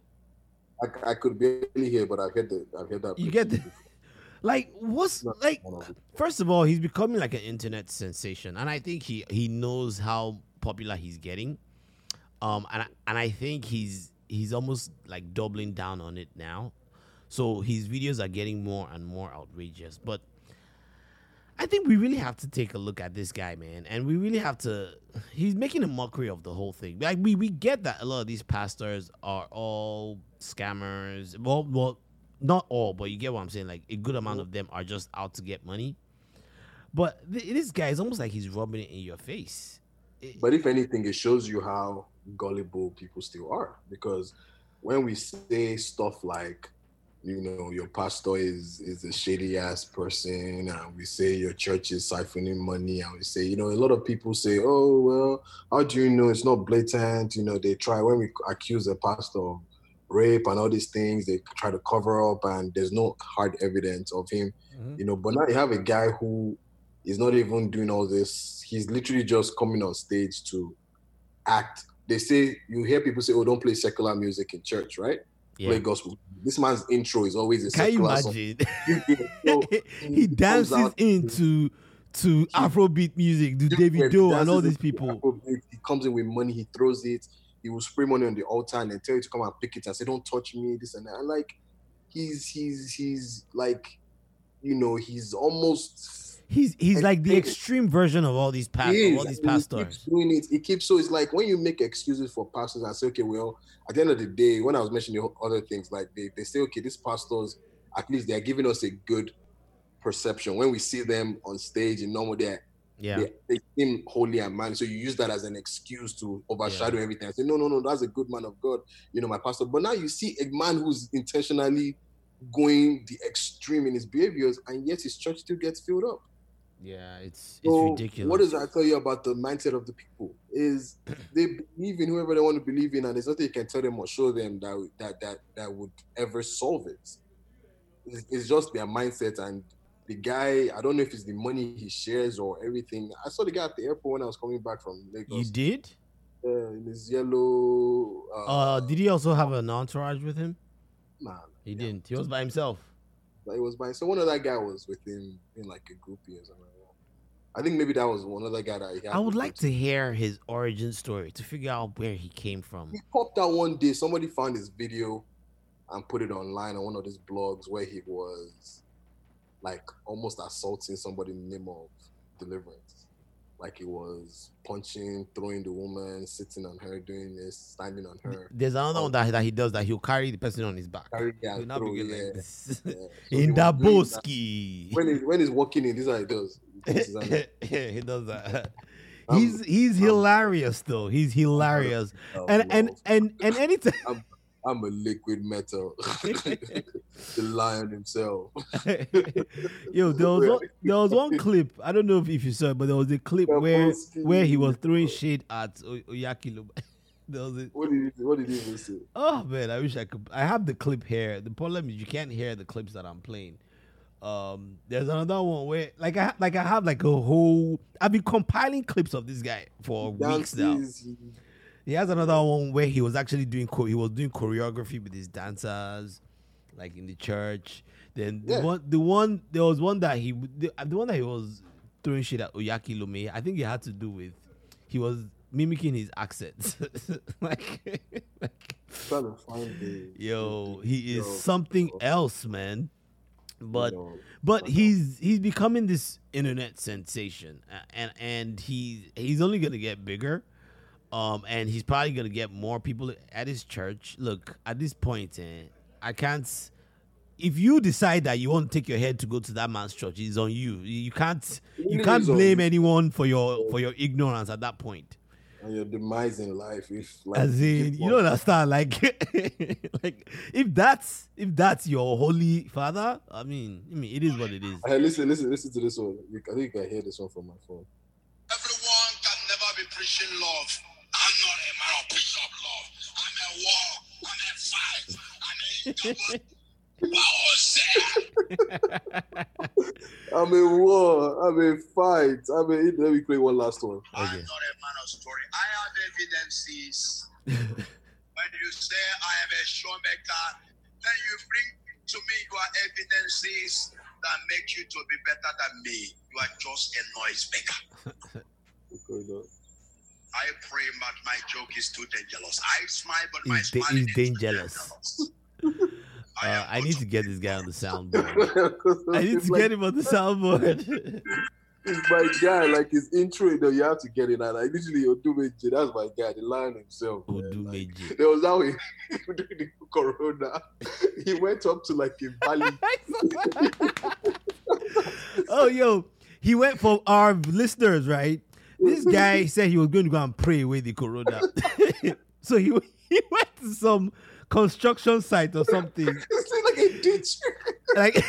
I, I could barely hear, but I've heard, the, I've heard that. You get the... Like, what's, like, first of all, he's becoming like an internet sensation. And I think he, he knows how popular he's getting. Um, and, and I think he's he's almost, like, doubling down on it now. So his videos are getting more and more outrageous. But I think we really have to take a look at this guy, man. And we really have to, he's making a mockery of the whole thing. Like, we, we get that a lot of these pastors are all scammers. Well, well. Not all, but you get what I'm saying. Like, a good amount of them are just out to get money. But th- this guy is almost like he's rubbing it in your face. It- but if anything, it shows you how gullible people still are. Because when we say stuff like, you know, your pastor is, is a shady-ass person, and we say your church is siphoning money, and we say, you know, a lot of people say, oh, well, how do you know it's not blatant? You know, they try, when we accuse a pastor of rape and all these things, they try to cover up, and there's no hard evidence of him, mm-hmm. you know. But now you have a guy who is not even doing all this. He's literally just coming on stage to act. They say, you hear people say, oh, don't play secular music in church, right? Yeah. Play gospel. This man's intro is always a Can secular song. Can you imagine? So he, he dances into to, to Afrobeat music, to Davido and all these people. Afrobeat. He comes in with money, he throws it. He will spray money on the altar and then tell you to come and pick it and say, don't touch me, this and that. And like, he's, he's, he's like, you know, he's almost... He's he's like, like the extreme version of all these pastors. All these pastors. He keeps doing it. He keeps, so it's like when you make excuses for pastors and say, okay, well, at the end of the day, when I was mentioning the other things, like they, they say, okay, these pastors, at least they're giving us a good perception. When we see them on stage in normal day, yeah, they, they seem holy and manly. So you use that as an excuse to overshadow yeah. everything. I say, no, no, no, that's a good man of God, you know, my pastor. But now you see a man who's intentionally going the extreme in his behaviors, and yet his church still gets filled up. Yeah, it's it's so ridiculous. What does that tell you about the mindset of the people? Is they believe in whoever they want to believe in, and there's nothing you can tell them or show them that that that, that would ever solve it. It's, it's just their mindset. And the guy, I don't know if it's the money he shares or everything. I saw the guy at the airport when I was coming back from Lagos. You did? Yeah, uh, in his yellow. Uh, uh, did he also have an entourage with him? Nah, he yeah. didn't. He was by himself. Like it was by so one other guy was with him in like a groupie or something. I think maybe that was one other guy that he had. I would like to. to hear his origin story to figure out where he came from. He popped out one day. Somebody found his video and put it online on one of these blogs where he was like almost assaulting somebody in the name of deliverance. Like he was punching, throwing the woman, sitting on her, doing this, standing on her. There's another one that, that he does that he'll carry the person on his back. Carry that throw, yeah, like this. Yeah. So Indaboski. When, he, when he's walking in, this is how he does. He does that. yeah, he does that. He's he's I'm, hilarious though. He's hilarious. I'm, I'm, and, and and and anytime. I'm, I'm a liquid metal. The lion himself. Yo, there was one, there was one clip. I don't know if, if you saw it, but there was a clip yeah, where where he was throwing shade at Oyakhilome. There was a, what did you, what did he even say? Oh man, I wish I could. I have the clip here. The problem is you can't hear the clips that I'm playing. Um, there's another one where like I like I have like a whole. I've been compiling clips of this guy for that weeks now. Easy. He has another one where he was actually doing he was doing choreography with his dancers, like in the church. Then the yeah. one, the one there was one that he the, the one that he was throwing shit at Oyakhilome. I think it had to do with he was mimicking his accent. like, like to find the, yo, he is yo, something yo. else, man. But yo, but yo. he's he's becoming this internet sensation, and and he he's only gonna get bigger. Um, and he's probably gonna get more people at his church. Look, at this point, eh, I can't. If you decide that you want to take your head to go to that man's church, it's on you. You can't. You can't blame anyone for your for your ignorance at that point. And your demise in life, if like, as in you don't understand. Like, like if that's if that's your holy father, I mean, I mean, it is what it is. Hey, listen, listen, listen to this one. I think I hear this one from my phone. Everyone can never be preaching love. I'm not a man of peace of love. I'm a war. I'm a fight. I'm a double. I'm a war. I'm a fight. I'm a. Let me play one last one. I'm okay. not a man of story. I have evidences. When you say I am a showmaker, then you bring to me your evidences that make you to be better than me. You are just a noise maker. Okay, I pray, but my joke is too dangerous. I smile, but my it's smile da- is dangerous. dangerous. I, uh, I need to get this guy on the soundboard. I need to like, get him on the soundboard. It's my guy, like his intro, though. You have to get it out. Like literally, Odumeje, that's my guy, the lion himself. Odumeje. Like, there was that way during the corona. He went up to like a valley. oh, yo, he went for our listeners, right? This guy said he was going to go and pray away the corona. So he he went to some construction site or something. It's like a ditch.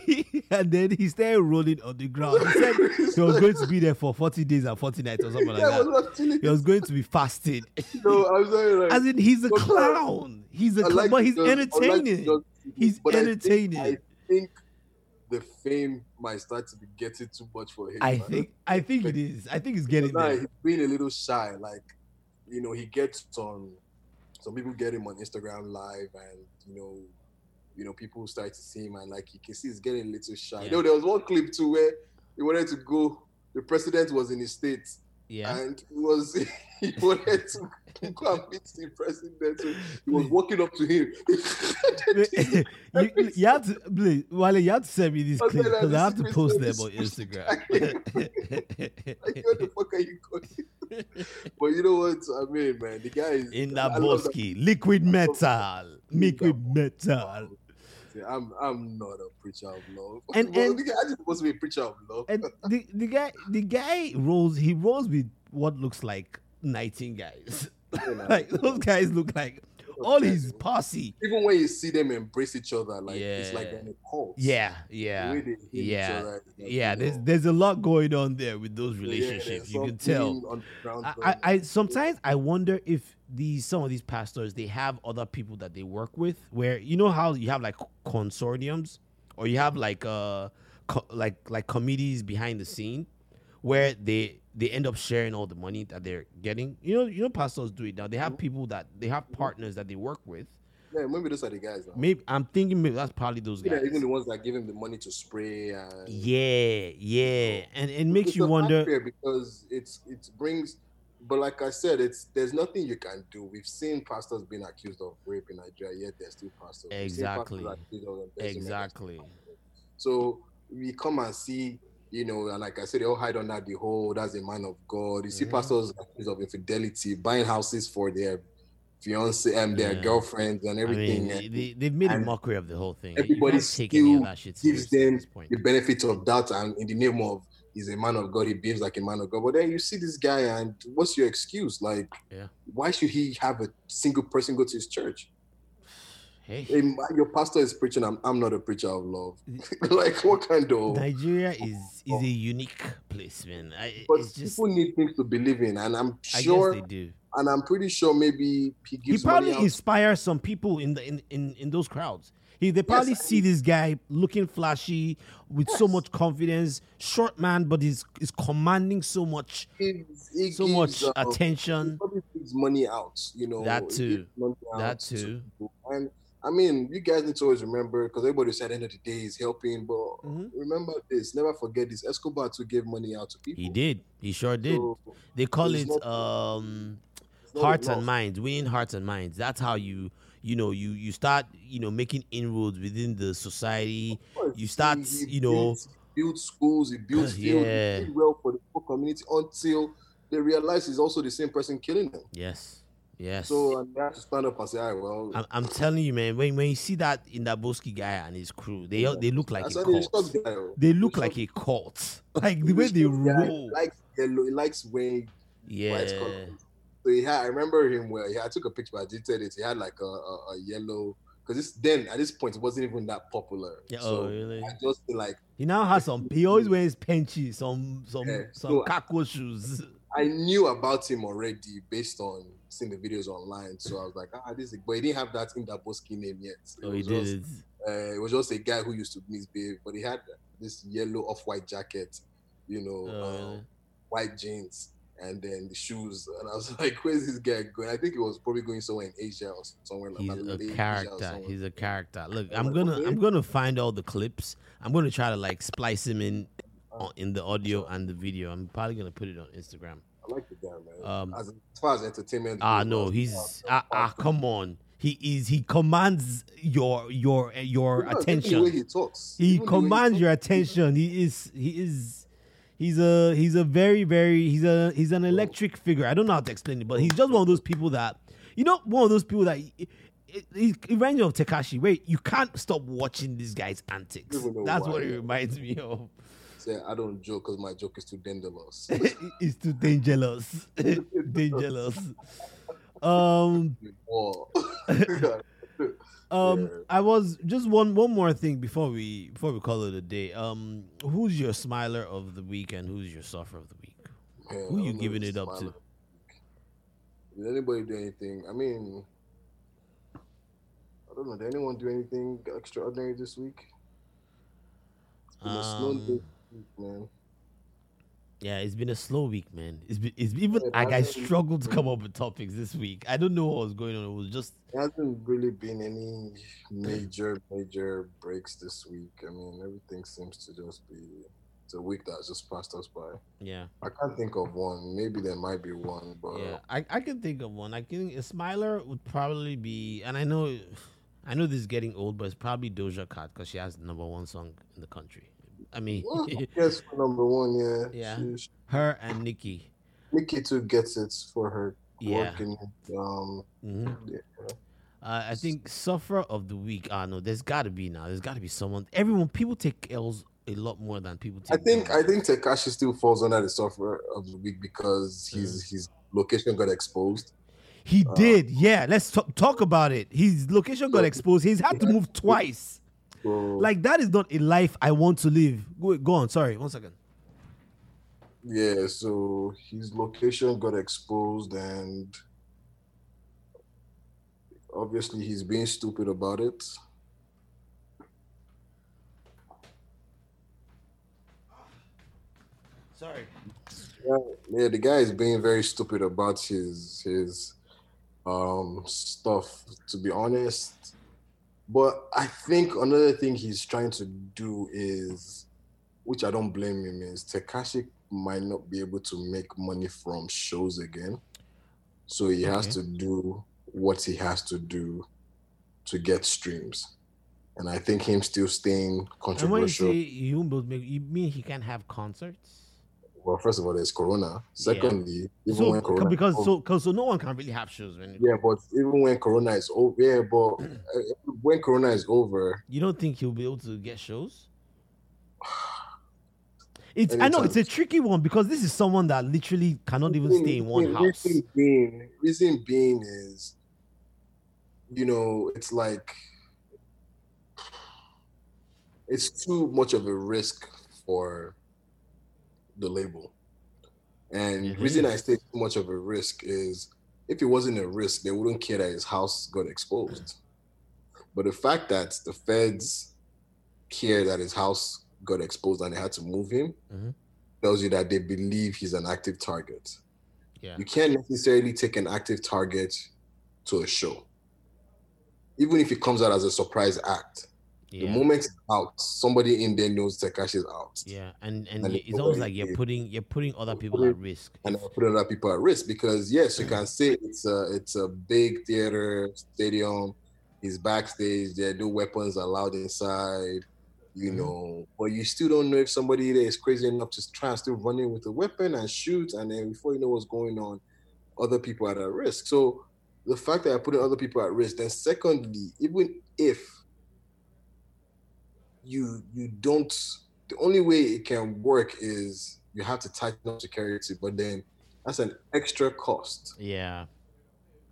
Like, and then he started rolling on the ground. He said he was going to be there for forty days and forty nights or something like yeah, that. He was going to be fasting. No, I'm sorry. Like, as in, he's a clown. He's a clown, like but he's just, entertaining. Like just, he's but entertaining. I think, I think the fame might start to be getting too much for him. I man. think I think like, it is. I think he's getting there. He's being a little shy. Like, you know, he gets on some people get him on Instagram Live and you know, you know, people start to see him and like you can see he's getting a little shy. Yeah. You know, there was one clip too where he wanted to go, the president was in his state. Yeah. And he was he wanted to go and meet the president. So he was walking up to him. you, you have to, please, Wale, you have to send me these clips because I have to post them on Instagram. Like, where the fuck are you going? But you know what I mean, man. The guy is Indaboski, liquid metal, liquid metal. I'm I'm not a preacher of love. And, well, and the guy just supposed to be a preacher of love. And the, the guy the guy rolls he rolls with what looks like nineteen guys. like those guys look like all his posse. Even when you see them embrace each other, like yeah. it's like an impulse. Yeah, yeah, the way they hate yeah, each other, like, yeah. You know, there's there's a lot going on there with those relationships. Yeah, you can tell. I, I, I sometimes I wonder if these some of these pastors, they have other people that they work with, where you know how you have like consortiums, or you have like uh co- like like committees behind the scene, where they. They end up sharing all the money that they're getting. You know, you know, pastors do it now. They have mm-hmm. people that they have partners that they work with. Yeah, maybe those are the guys. Now. Maybe I'm thinking maybe that's probably those guys. Yeah, even the ones that give him the money to spray. And, yeah, yeah, and it makes you wonder because it's it brings. But like I said, it's there's nothing you can do. We've seen pastors being accused of rape in Nigeria, yet they're still pastors. Exactly. Pastors exactly. So we come and see. You know, and like I said, they all hide under the whole, that's a man of God. You yeah. see pastors of infidelity, buying houses for their fiancé and their yeah. girlfriends and everything. I mean, they, they've made and a mockery of the whole thing. Everybody still gives them the benefit of doubt, and in the name of, he's a man of God, he behaves like a man of God. But then you see this guy and what's your excuse? Like, yeah. why should he have a single person go to his church? Hey. Hey, your pastor is preaching. I'm, I'm not a preacher of love. Like what kind of Nigeria is is a unique place, man. I, but it's just, people need things to believe in, and I'm sure I guess they do. And I'm pretty sure maybe he gives. He probably inspires some people in the in, in, in those crowds. He they probably yes, see I mean, this guy looking flashy with yes. so much confidence, short man, but he's is commanding so much, it, it so gives, much uh, attention. He probably gives money out, you know. That too. That too. To and, I mean, you guys need to always remember, because everybody said at the end of the day is helping, but mm-hmm. remember this, never forget this. Escobar too gave money out to people. He did. He sure did. So, they call it not, um, hearts and minds, winning hearts and minds. That's how you, you know, you, you start, you know, making inroads within the society. You start, he, he you know. Built, he built schools, he built fields, yeah. he did well for the whole community until they realize he's also the same person killing them. Yes. Yes. So um, I stand up and say, all right, well. I'm, I'm telling you, man. When when you see that Indaboski guy and his crew, they yeah. they look like That's a cult. They, they look the like a cult. Like the way they roll. He likes yellow. He likes way. Yeah. So he had. I remember him well. Yeah, I took a picture. I did it. He had like a a, a yellow. Because then at this point it wasn't even that popular. Yeah, so oh really? I just like he now has some. He always wears penchi, some some yeah. some so kakko shoes. I knew about him already based on seeing the videos online, so I was like, ah, this is. But he didn't have that Indaboski name yet. It oh, he did. Just, uh, it was just a guy who used to misbehave, but he had this yellow off-white jacket, you know, oh, um, white jeans, and then the shoes. And I was like, where's this guy going? I think he was probably going somewhere in Asia or somewhere like that. He's a Asia character. He's a character. Look, I'm, I'm gonna, like, I'm gonna find all the clips. I'm gonna try to like splice him in. In the audio and the video, I'm probably gonna put it on Instagram. I like the guy, man. Um, as, as far as entertainment, ah no, he's ah, ah come on, he is he commands your your your you know, attention. The way he talks, he even commands he your talks. attention. He is he is he's a he's a very very he's a he's an electric figure. I don't know how to explain it, but he's just one of those people that you know one of those people that. It, It, it, it reminds me of Tekashi. Wait, you can't stop watching these guys' antics. That's why. What it reminds me of. Yeah, I don't joke because my joke is too dangerous. It's too dangerous. dangerous. Um, um, I was just one one more thing before we before we call it a day. Um, who's your smiler of the week and who's your sufferer of the week? Man, Who are you giving it up to? Did anybody do anything? I mean, I don't know. Did anyone do anything extraordinary this week? It's been um, a slow week, man. Yeah, it's been a slow week, man. It's been, it's been, even yeah, like I struggled to come up with topics this week. I don't know what was going on. It was just. There hasn't really been any major, major breaks this week. I mean, everything seems to just be. It's a week that's just passed us by. Yeah. I can't think of one. Maybe there might be one, but. Yeah, I, I can think of one. I can. A smiler would probably be. And I know. I know this is getting old, but it's probably Doja Cat because she has the number one song in the country. I mean, well, I guess for number one, yeah. Yeah. She, she, her and Nicki. Nicki too gets it for her. Yeah. Working, um, mm-hmm. yeah. Uh, I think sufferer of the week. Ah, no, there's got to be now. There's got to be someone. Everyone, people take L's a lot more than people take. I think L's. I think Tekashi still falls under the sufferer of the week because his mm. his location got exposed. He uh, did. Yeah, let's t- talk about it. His location got exposed. He's had to move twice. Bro. Like, that is not a life I want to live. Go, go on. Sorry, one second. Yeah, so his location got exposed, and obviously he's being stupid about it. Sorry. Yeah, yeah, the guy is being very stupid about his his um, stuff, to be honest. But I think another thing he's trying to do is, which I don't blame him, is Tekashi might not be able to make money from shows again. So he okay. has to do what he has to do to get streams. And I think him still staying controversial. And when you say you won't make, you mean he can't have concerts? Well, first of all, there's Corona. Secondly, yeah. even so, when Corona... Because, so, cause, so no one can really have shows. When yeah, but even when Corona is over... Yeah, but when Corona is over... You don't think he'll be able to get shows? It's Anytime. I know, it's a tricky one because this is someone that literally cannot even reason, stay in one reason house. Being, reason being is, you know, it's like... It's too much of a risk for... the label. And the mm-hmm. reason I say too much of a risk is if it wasn't a risk, they wouldn't care that his house got exposed. But the fact that the feds care that his house got exposed and they had to move him mm-hmm. tells you that they believe he's an active target. Yeah. You can't necessarily take an active target to a show. Even if it comes out as a surprise act. Yeah. The moment it's out, somebody in there knows Tekashi is out. Yeah, and, and, and it's almost like you're putting you're putting other people at risk. And putting other people at risk because yes, you can say it's a it's a big theater stadium. He's backstage. There, no weapons allowed inside. You mm-hmm. know, but you still don't know if somebody there is crazy enough to try and still run in with a weapon and shoot. And then before you know what's going on, other people are at risk. So the fact that I put other people at risk. Then secondly, even if You you don't. The only way it can work is you have to tighten up security, but then that's an extra cost. Yeah.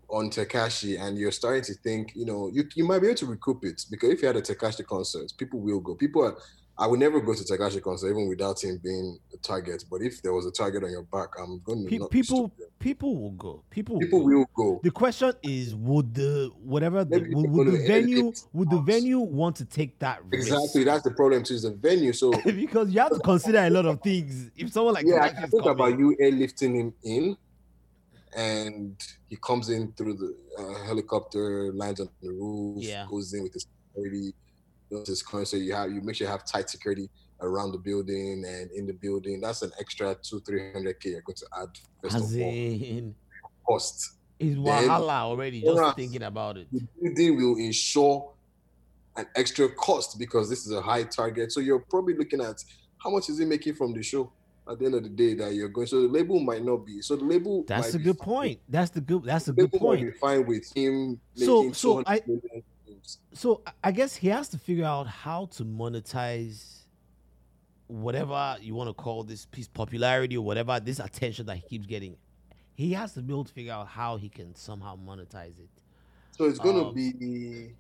On Tekashi, and you're starting to think, you know, you you might be able to recoup it because if you had a Tekashi concert, people will go. People are. I would never go to Tekashi concert even without him being a target. But if there was a target on your back, I'm going to Pe- not people. Be people will go. People. People will go. will go. The question is, would the whatever the, would, would the venue would the venue want to take that risk? Exactly, that's the problem too. Is the venue so because you have to consider a lot of things. If someone like yeah, I think coming, about you airlifting him in, and he comes in through the uh, helicopter, lands on the roof, yeah. goes in with his security. This concert, you have you make sure you have tight security around the building and in the building. That's an extra two three hundred k you're going to add. First As of in all, cost is Wahala already. Just thinking about it, the building will ensure an extra cost because this is a high target. So you're probably looking at how much is he making from the show at the end of the day that you're going. So the label might not be. So the label. That's a good point. With, that's the good. That's the a good point. Might be fine with him. So so I. Million. So I guess he has to figure out how to monetize whatever you want to call this piece, popularity or whatever, this attention that he keeps getting. He has to be able to figure out how he can somehow monetize it. So it's going um, to be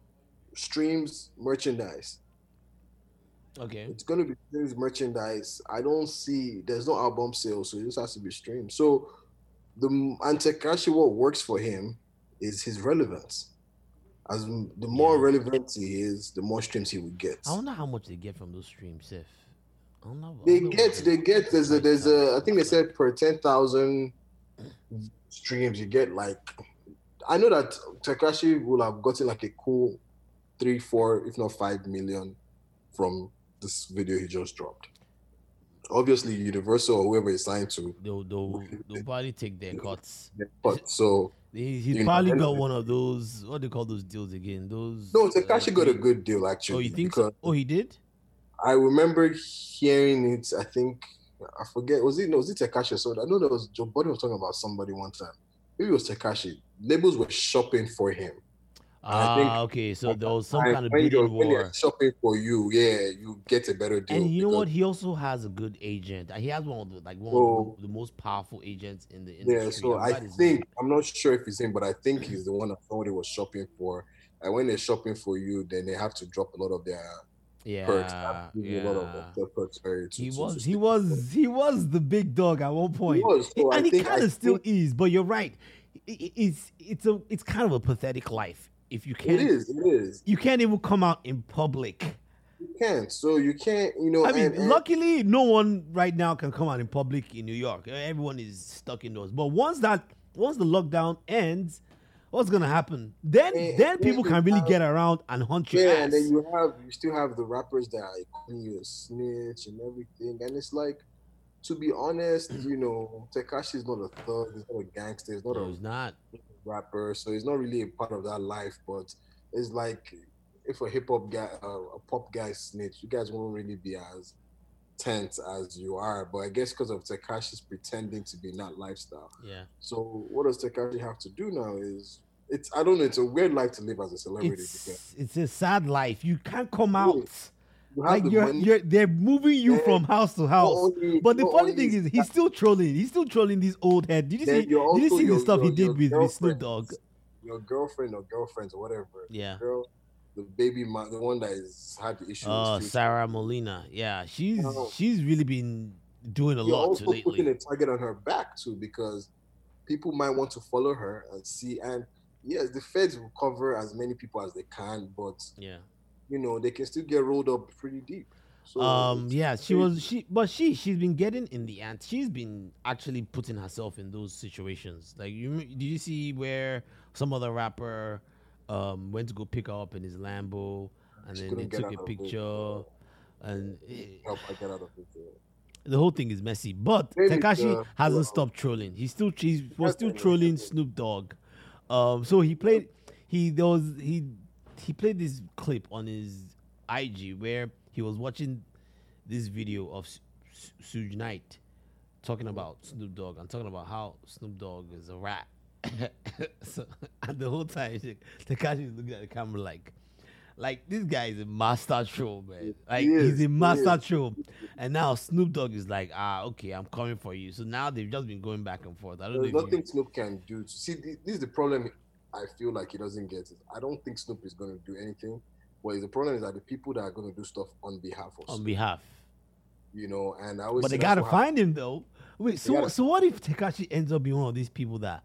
streams, merchandise. Okay. It's going to be streams, merchandise. I don't see, there's no album sales, so it just has to be streamed. So the and Tekashi, what works for him is his relevance. As the more yeah. relevant he is, the more streams he would get. I wonder how much they get from those streams, Seth. I don't know. They get, they get. There's a, there's a. I think they said per ten thousand streams, you get like. I know that Tekashi will have gotten like a cool three, four, if not five million from this video he just dropped. Obviously, Universal or whoever is signed to, they'll, they'll, they'll probably take their cuts. But so. He, he probably got one of those. What do you call those deals again? Those. No, Tekashi uh, got a good deal actually. Oh, you think? So? Oh, he did. I remember hearing it. I think I forget. Was it? No, was it Tekashi? So I know there was. Joe Budden was talking about somebody one time. Maybe it was Tekashi. Labels were shopping for him. Ah, okay. So there was some I, kind of bidding war. Shopping for you, yeah, you get a better deal. And you know what? He also has a good agent. He has one of the like one so, of the most powerful agents in the industry. Yeah. So I think name. I'm not sure if he's in, but I think he's the one that somebody was shopping for. And when they're shopping for you, then they have to drop a lot of their yeah, perks. Yeah. A lot of their perks very he to, was, to he was, he was the big dog at one point. He was, so he, and I he kind of still think, is. But you're right. It, it's it's a it's kind of a pathetic life. If you can't, it is, it is. You can't even come out in public. You can't. So you can't, you know. I mean, and, and... luckily, no one right now can come out in public in New York. Everyone is stuck indoors. But once that, once the lockdown ends, what's gonna happen? Then, and, then and people can really have, get around and hunt your yeah, ass. Yeah, and then you have, you still have the rappers that are calling you a snitch and everything. And it's like, to be honest, you know, Tekashi is not a thug. He's not a gangster. He's not no, a. He's not. rapper, so it's not really a part of that life, but it's like if a hip-hop guy uh, a pop guy snitch, you guys won't really be as tense as you are. But I guess because of Tekashi's pretending to be in that lifestyle, yeah, so what does Tekashi have to do now? Is it's I don't know, it's a weird life to live as a celebrity. It's, it's a sad life. You can't come out. You like you're, you're, they're moving you yeah. from house to house. Only, but the funny thing is, he's still trolling. He's still trolling this old head. Did you see? Did you see your, the stuff your, he did with, with Snoop Dogg? Your girlfriend or girlfriends or whatever. Yeah. The girl, the baby, mom, the one that has had the issues. Oh, Sarah Molina. Yeah, she's oh. she's really been doing a you're lot also lately. Putting a target on her back too, because people might want to follow her and see. And yes, the feds will cover as many people as they can, but yeah. you know, they can still get rolled up pretty deep. So um, yeah, she was, she, but she, she's been getting in the ant. She's been actually putting herself in those situations. Like, you, did you see where some other rapper um, went to go pick her up in his Lambo, and she then they took a picture, and it, help I get out of it, yeah. the whole thing is messy. But Maybe Tekashi the, hasn't well, stopped trolling. He's still, he's, he was still trolling Snoop Dogg. Um, so he played, he there was he. He played this clip on his I G where he was watching this video of Suge Knight talking about Snoop Dogg and talking about how Snoop Dogg is a rat. So, and the whole time, Tekashi is looking at the camera like, like this guy is a master troll, man. Like, yes, he's a master yes. troll. And now Snoop Dogg is like, ah, okay, I'm coming for you. So now they've just been going back and forth. I don't There's know nothing you... Snoop can do. See, this is the problem. I feel like he doesn't get it. I don't think Snoop is going to do anything. Well, the problem is that the people that are going to do stuff on behalf of on Snoop, behalf, you know, and I always. But they got to find him though. Wait, so gotta, so what if Tekashi ends up being one of these people that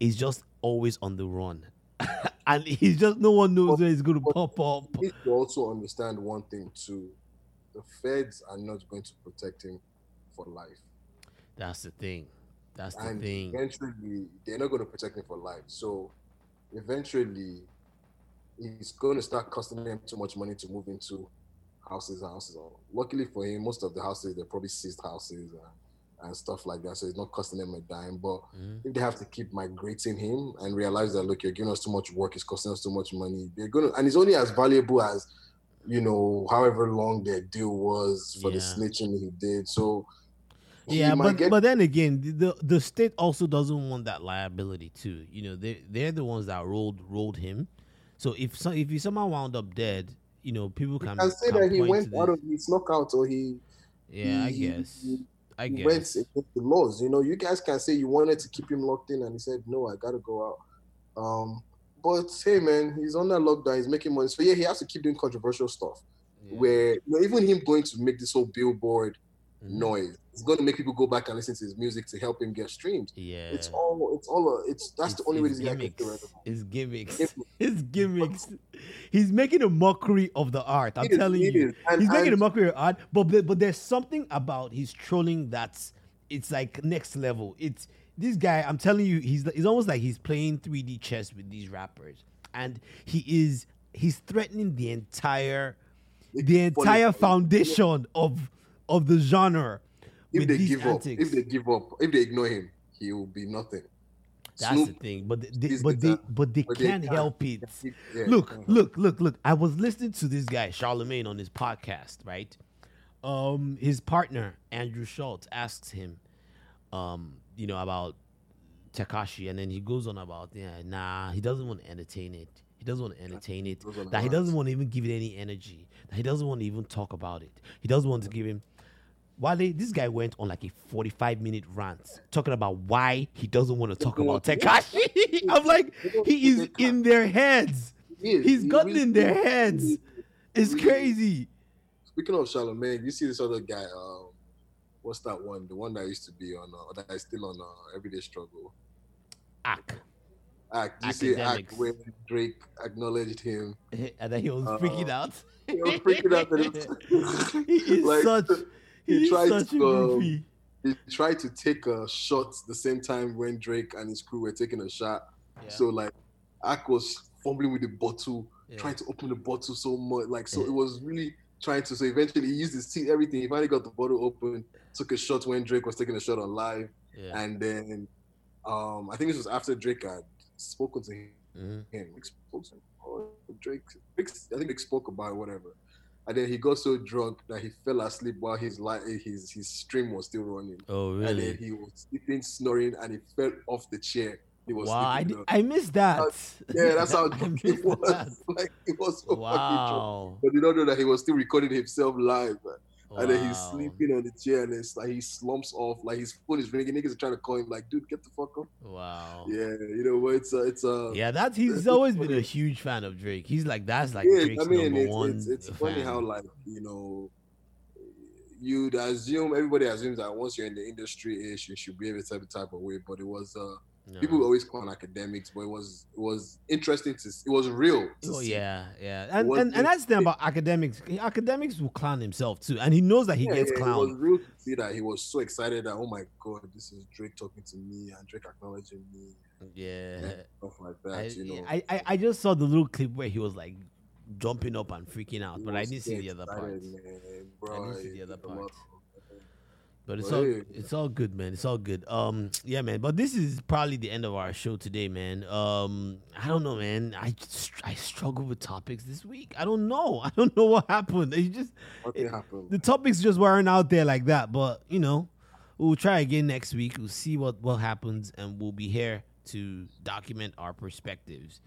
is just always on the run, and he's just no one knows but, where he's going to pop up. You need to also understand one thing too: the feds are not going to protect him for life. That's the thing. That's the and thing. Eventually, they're not going to protect him for life. So. Eventually, he's going to start costing them too much money to move into houses and houses. Luckily for him, most of the houses, they're probably seized houses and, and stuff like that. So it's not costing them a dime. But mm-hmm. if they have to keep migrating him and realize that, look, you're giving us too much work, it's costing us too much money. They're going to, and it's only as valuable as, you know, however long their deal was for yeah. the snitching he did. So yeah, but get- but then again, the the state also doesn't want that liability too. You know, they they're the ones that rolled rolled him. So if so, if he somehow wound up dead, you know, people can, can say can that he went out of his knockout or he. Yeah, he, I guess. He, I he guess. Went against the laws. You know, you guys can say you wanted to keep him locked in, and he said, "No, I gotta go out." Um, but hey, man, he's on that lockdown. He's making money, so yeah, he has to keep doing controversial stuff. Yeah. Where you know, even him going to make this whole billboard. Noise. It's going to make people go back and listen to his music to help him get streamed. Yeah, it's all. It's all. A, it's that's it's, the only way this guy can do it. It's gimmicks. It's gimmicks. He's making a mockery of the art. I'm it telling is, you, and, he's and, making a mockery of art. But but there's something about his trolling that's it's like next level. It's this guy. I'm telling you, he's it's almost like he's playing three D chess with these rappers, and he is he's threatening the entire the entire foundation of. Of the genre. If they give antics. up, if they give up, if they ignore him, he will be nothing. That's Snoop, the thing. But they, they but they but they, but they can't can. help it. Yeah. Look, uh-huh. look, look, look. I was listening to this guy, Charlemagne, on his podcast, right? Um, his partner, Andrew Schultz, asks him, um, you know, about Tekashi, and then he goes on about, yeah, nah, he doesn't want to entertain it. He doesn't want to entertain it. That he doesn't want to even give it any energy. That he doesn't want to even talk about it. He doesn't want to give him. While they, this guy went on like a forty-five minute rant talking about why he doesn't want to talk about Tekashi. I'm like, he is in their heads. He's gotten in their heads. It's crazy. Speaking of Charlemagne, you see this other guy. Um, what's that one? The one that used to be on, uh, that is still on uh, Everyday Struggle. Ack. Act. You see Act when Drake acknowledged him. And then he was uh, freaking out. He was freaking out. That he is like, such. He, he tried such to. Um, he tried to take a shot the same time when Drake and his crew were taking a shot. Yeah. So like, Act was fumbling with the bottle, yeah. trying to open the bottle so much. Like so, yeah. it was really trying to. So eventually, he used his teeth, everything. He finally got the bottle open, took a shot when Drake was taking a shot on live, yeah. and then, um, I think this was after Drake had spoken to him. Mm-hmm. him spoke to him. Oh, Drake, I think Drake spoke about it, whatever. And then he got so drunk that he fell asleep while his light, his his stream was still running. Oh, really? And then he was sleeping, snoring, and he fell off the chair. He was wow, I, I missed that. Yeah, that's how drunk it was. That. Like it was so wow. fucking drunk. But you don't know that he was still recording himself live. Wow. And then he's sleeping on the chair, and it's like he slumps off, like his phone is ringing. Niggas are trying to call him, like, dude, get the fuck up. Wow. Yeah, you know what? It's a, it's a. Yeah, that's he's always been a huge fan of Drake. He's like that's like yeah, Drake's I mean, number it's, one. It's, it's funny fan. How like you know, you'd assume everybody assumes that once you're in the industry, ish, you should behave a certain type of way. But it was uh, no. people always call on Academics, but it was it was interesting to. It was real. To oh see. yeah, yeah, and and, and, and that's the thing about Academics. Academics will clown himself too, and he knows that he yeah, gets yeah, clowned. It was real to see that he was so excited that oh my god, this is Drake talking to me and Drake acknowledging me. Yeah, stuff like that. I, you know, I, I I just saw the little clip where he was like jumping up and freaking out, but I didn't see the other part. I didn't see the other part. But it's all it's all good, man. It's all good. Um, yeah, man. But this is probably the end of our show today, man. Um, I don't know, man. I just, I struggle with topics this week. I don't know. I don't know what happened. It just what it, happened? The topics just weren't out there like that. But you know, we'll try again next week. We'll see what, what happens, and we'll be here to document our perspectives.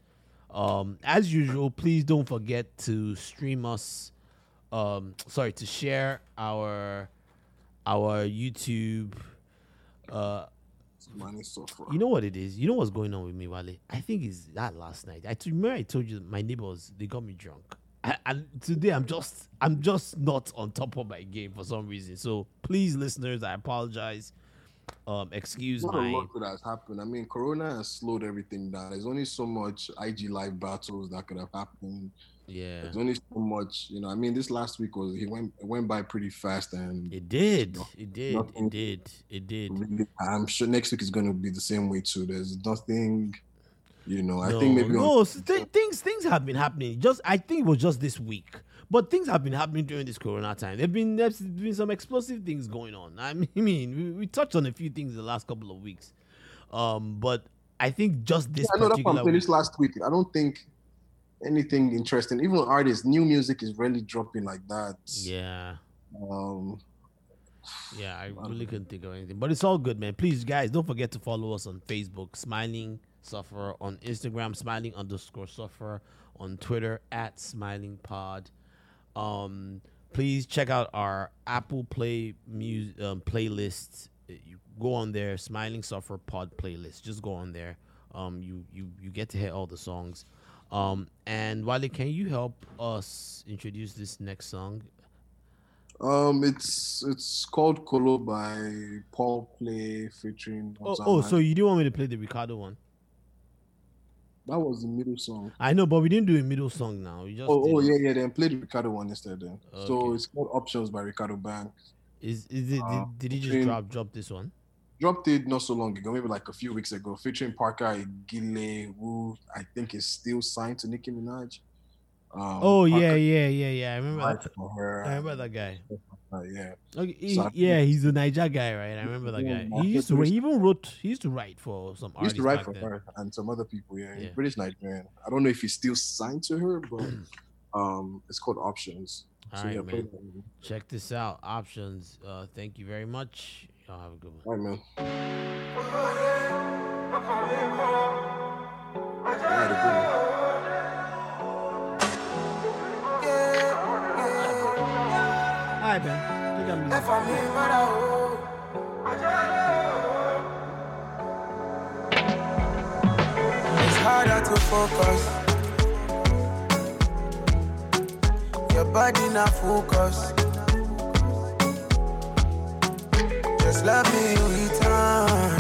Um, as usual, please don't forget to stream us. Um, sorry, to share our. Our YouTube, uh, you know what it is. You know what's going on with me, Wale. I think it's that last night. I t- remember I told you my neighbors they got me drunk, I, and today I'm just I'm just not on top of my game for some reason. So please, listeners, I apologize. Um, excuse what my. What a lot could have happened. I mean, Corona has slowed everything down. There's only so much I G live battles that could have happened. Yeah, there's only so much, you know. I mean, this last week was he went it went by pretty fast, and it did, you know, it did, it did, it did. Really, I'm sure next week is going to be the same way too. There's nothing, you know. No, I think maybe no on- th- things things have been happening. Just I think it was just this week, but things have been happening during this Corona time. There've been there's been some explosive things going on. I mean, we, we touched on a few things the last couple of weeks, um, but I think just this. Yeah, I know that's what finished last week. I don't think. Anything interesting, even artists, new music is really dropping like that. Yeah. Um, yeah, I really couldn't think of anything, but it's all good, man. Please, guys, don't forget to follow us on Facebook, Smiling Sufferer, on Instagram, Smiling underscore Sufferer, on Twitter, at Smiling Pod. Um, please check out our Apple Play music um, playlist. You go on there, Smiling Sufferer Pod playlist. Just go on there. Um, you you you get to hear all the songs. Um, and Wale, can you help us introduce this next song? Um, it's it's called Kolo by Paul Play featuring. Oh, oh so you didn't want me to play the Ricardo one? That was the middle song. I know, but we didn't do a middle song now. We just oh, oh yeah, yeah. Then play the Ricardo one instead. Then okay. So it's called Options by Ricardo Banks. Is is it? Uh, did, did he just drop drop this one? Dropped it not so long ago, maybe like a few weeks ago, featuring Parker Igile, who I think is still signed to Nicki Minaj. Um, oh, Parker, yeah, yeah, yeah, yeah. I remember that. Her. I remember that guy. Uh, yeah. Okay, he, so yeah, think, he's a Niger guy, right? I remember that guy. He used to he even wrote, he used to write for some artists. He used artists to write for then. Her and some other people, yeah. yeah. British Nigerian. I don't know if he's still signed to her, but um, it's called Options. All so, right, yeah, man. Check this out, Options. Uh, thank you very much. Y'all have a good one. All right, man. I had a good one. vibe, man. Look at me. If I'm here, but I hope. It's harder to focus. Your body not focus. Just love me in return.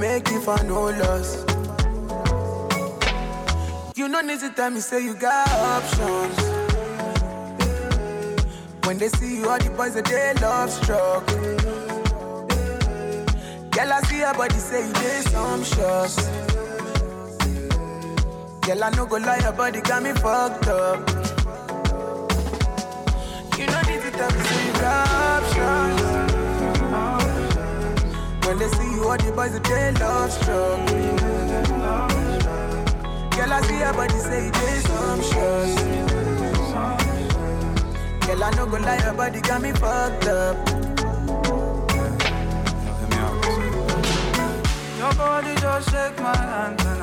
Make it for no loss. You no need to tell me, say you got options. When they see you, all the boys that they love struck. Girl, I see her body, say you did some shots. Girl, I no go lie, your body got me fucked up. You no need to tell me, say you got options. When they see you, all the boys that they love struck. Girl, I see her body say this, I'm sure. Girl, I no go lie, her body got me fucked up. Your body just shake my hand, and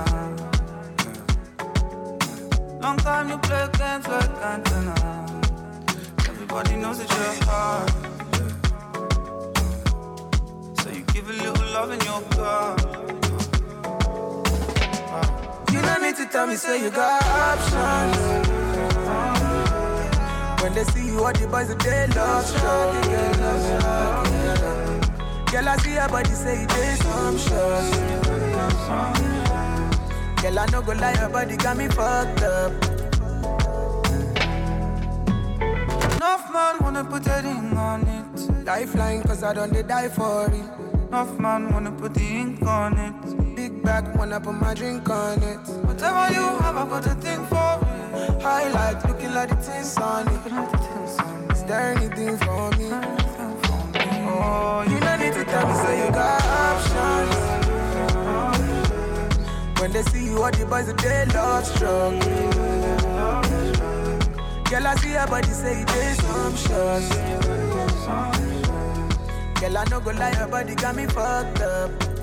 long time you play games with antenna. Everybody knows that you're hard, so you give a little love in your car. You don't need to tell me, say you got options. When they see you, all the boys, they love struck. Girl, I see her body, say they some shots. Girl, I no go lie, her body got me fucked up. Enough man wanna put a ring on it. Lifeline, cause I don't die for it. Enough man wanna put the ink on it. Back when I put my drink on it. Whatever you have, I got a thing for it. Highlight, looking like the things on it. Is there anything for me? Oh, you don't need to tell me, say you got options. When they see you, all the boys, they love strong. Girl, I see her body, say they some shots. Girl, I no go lie, her body got me fucked up.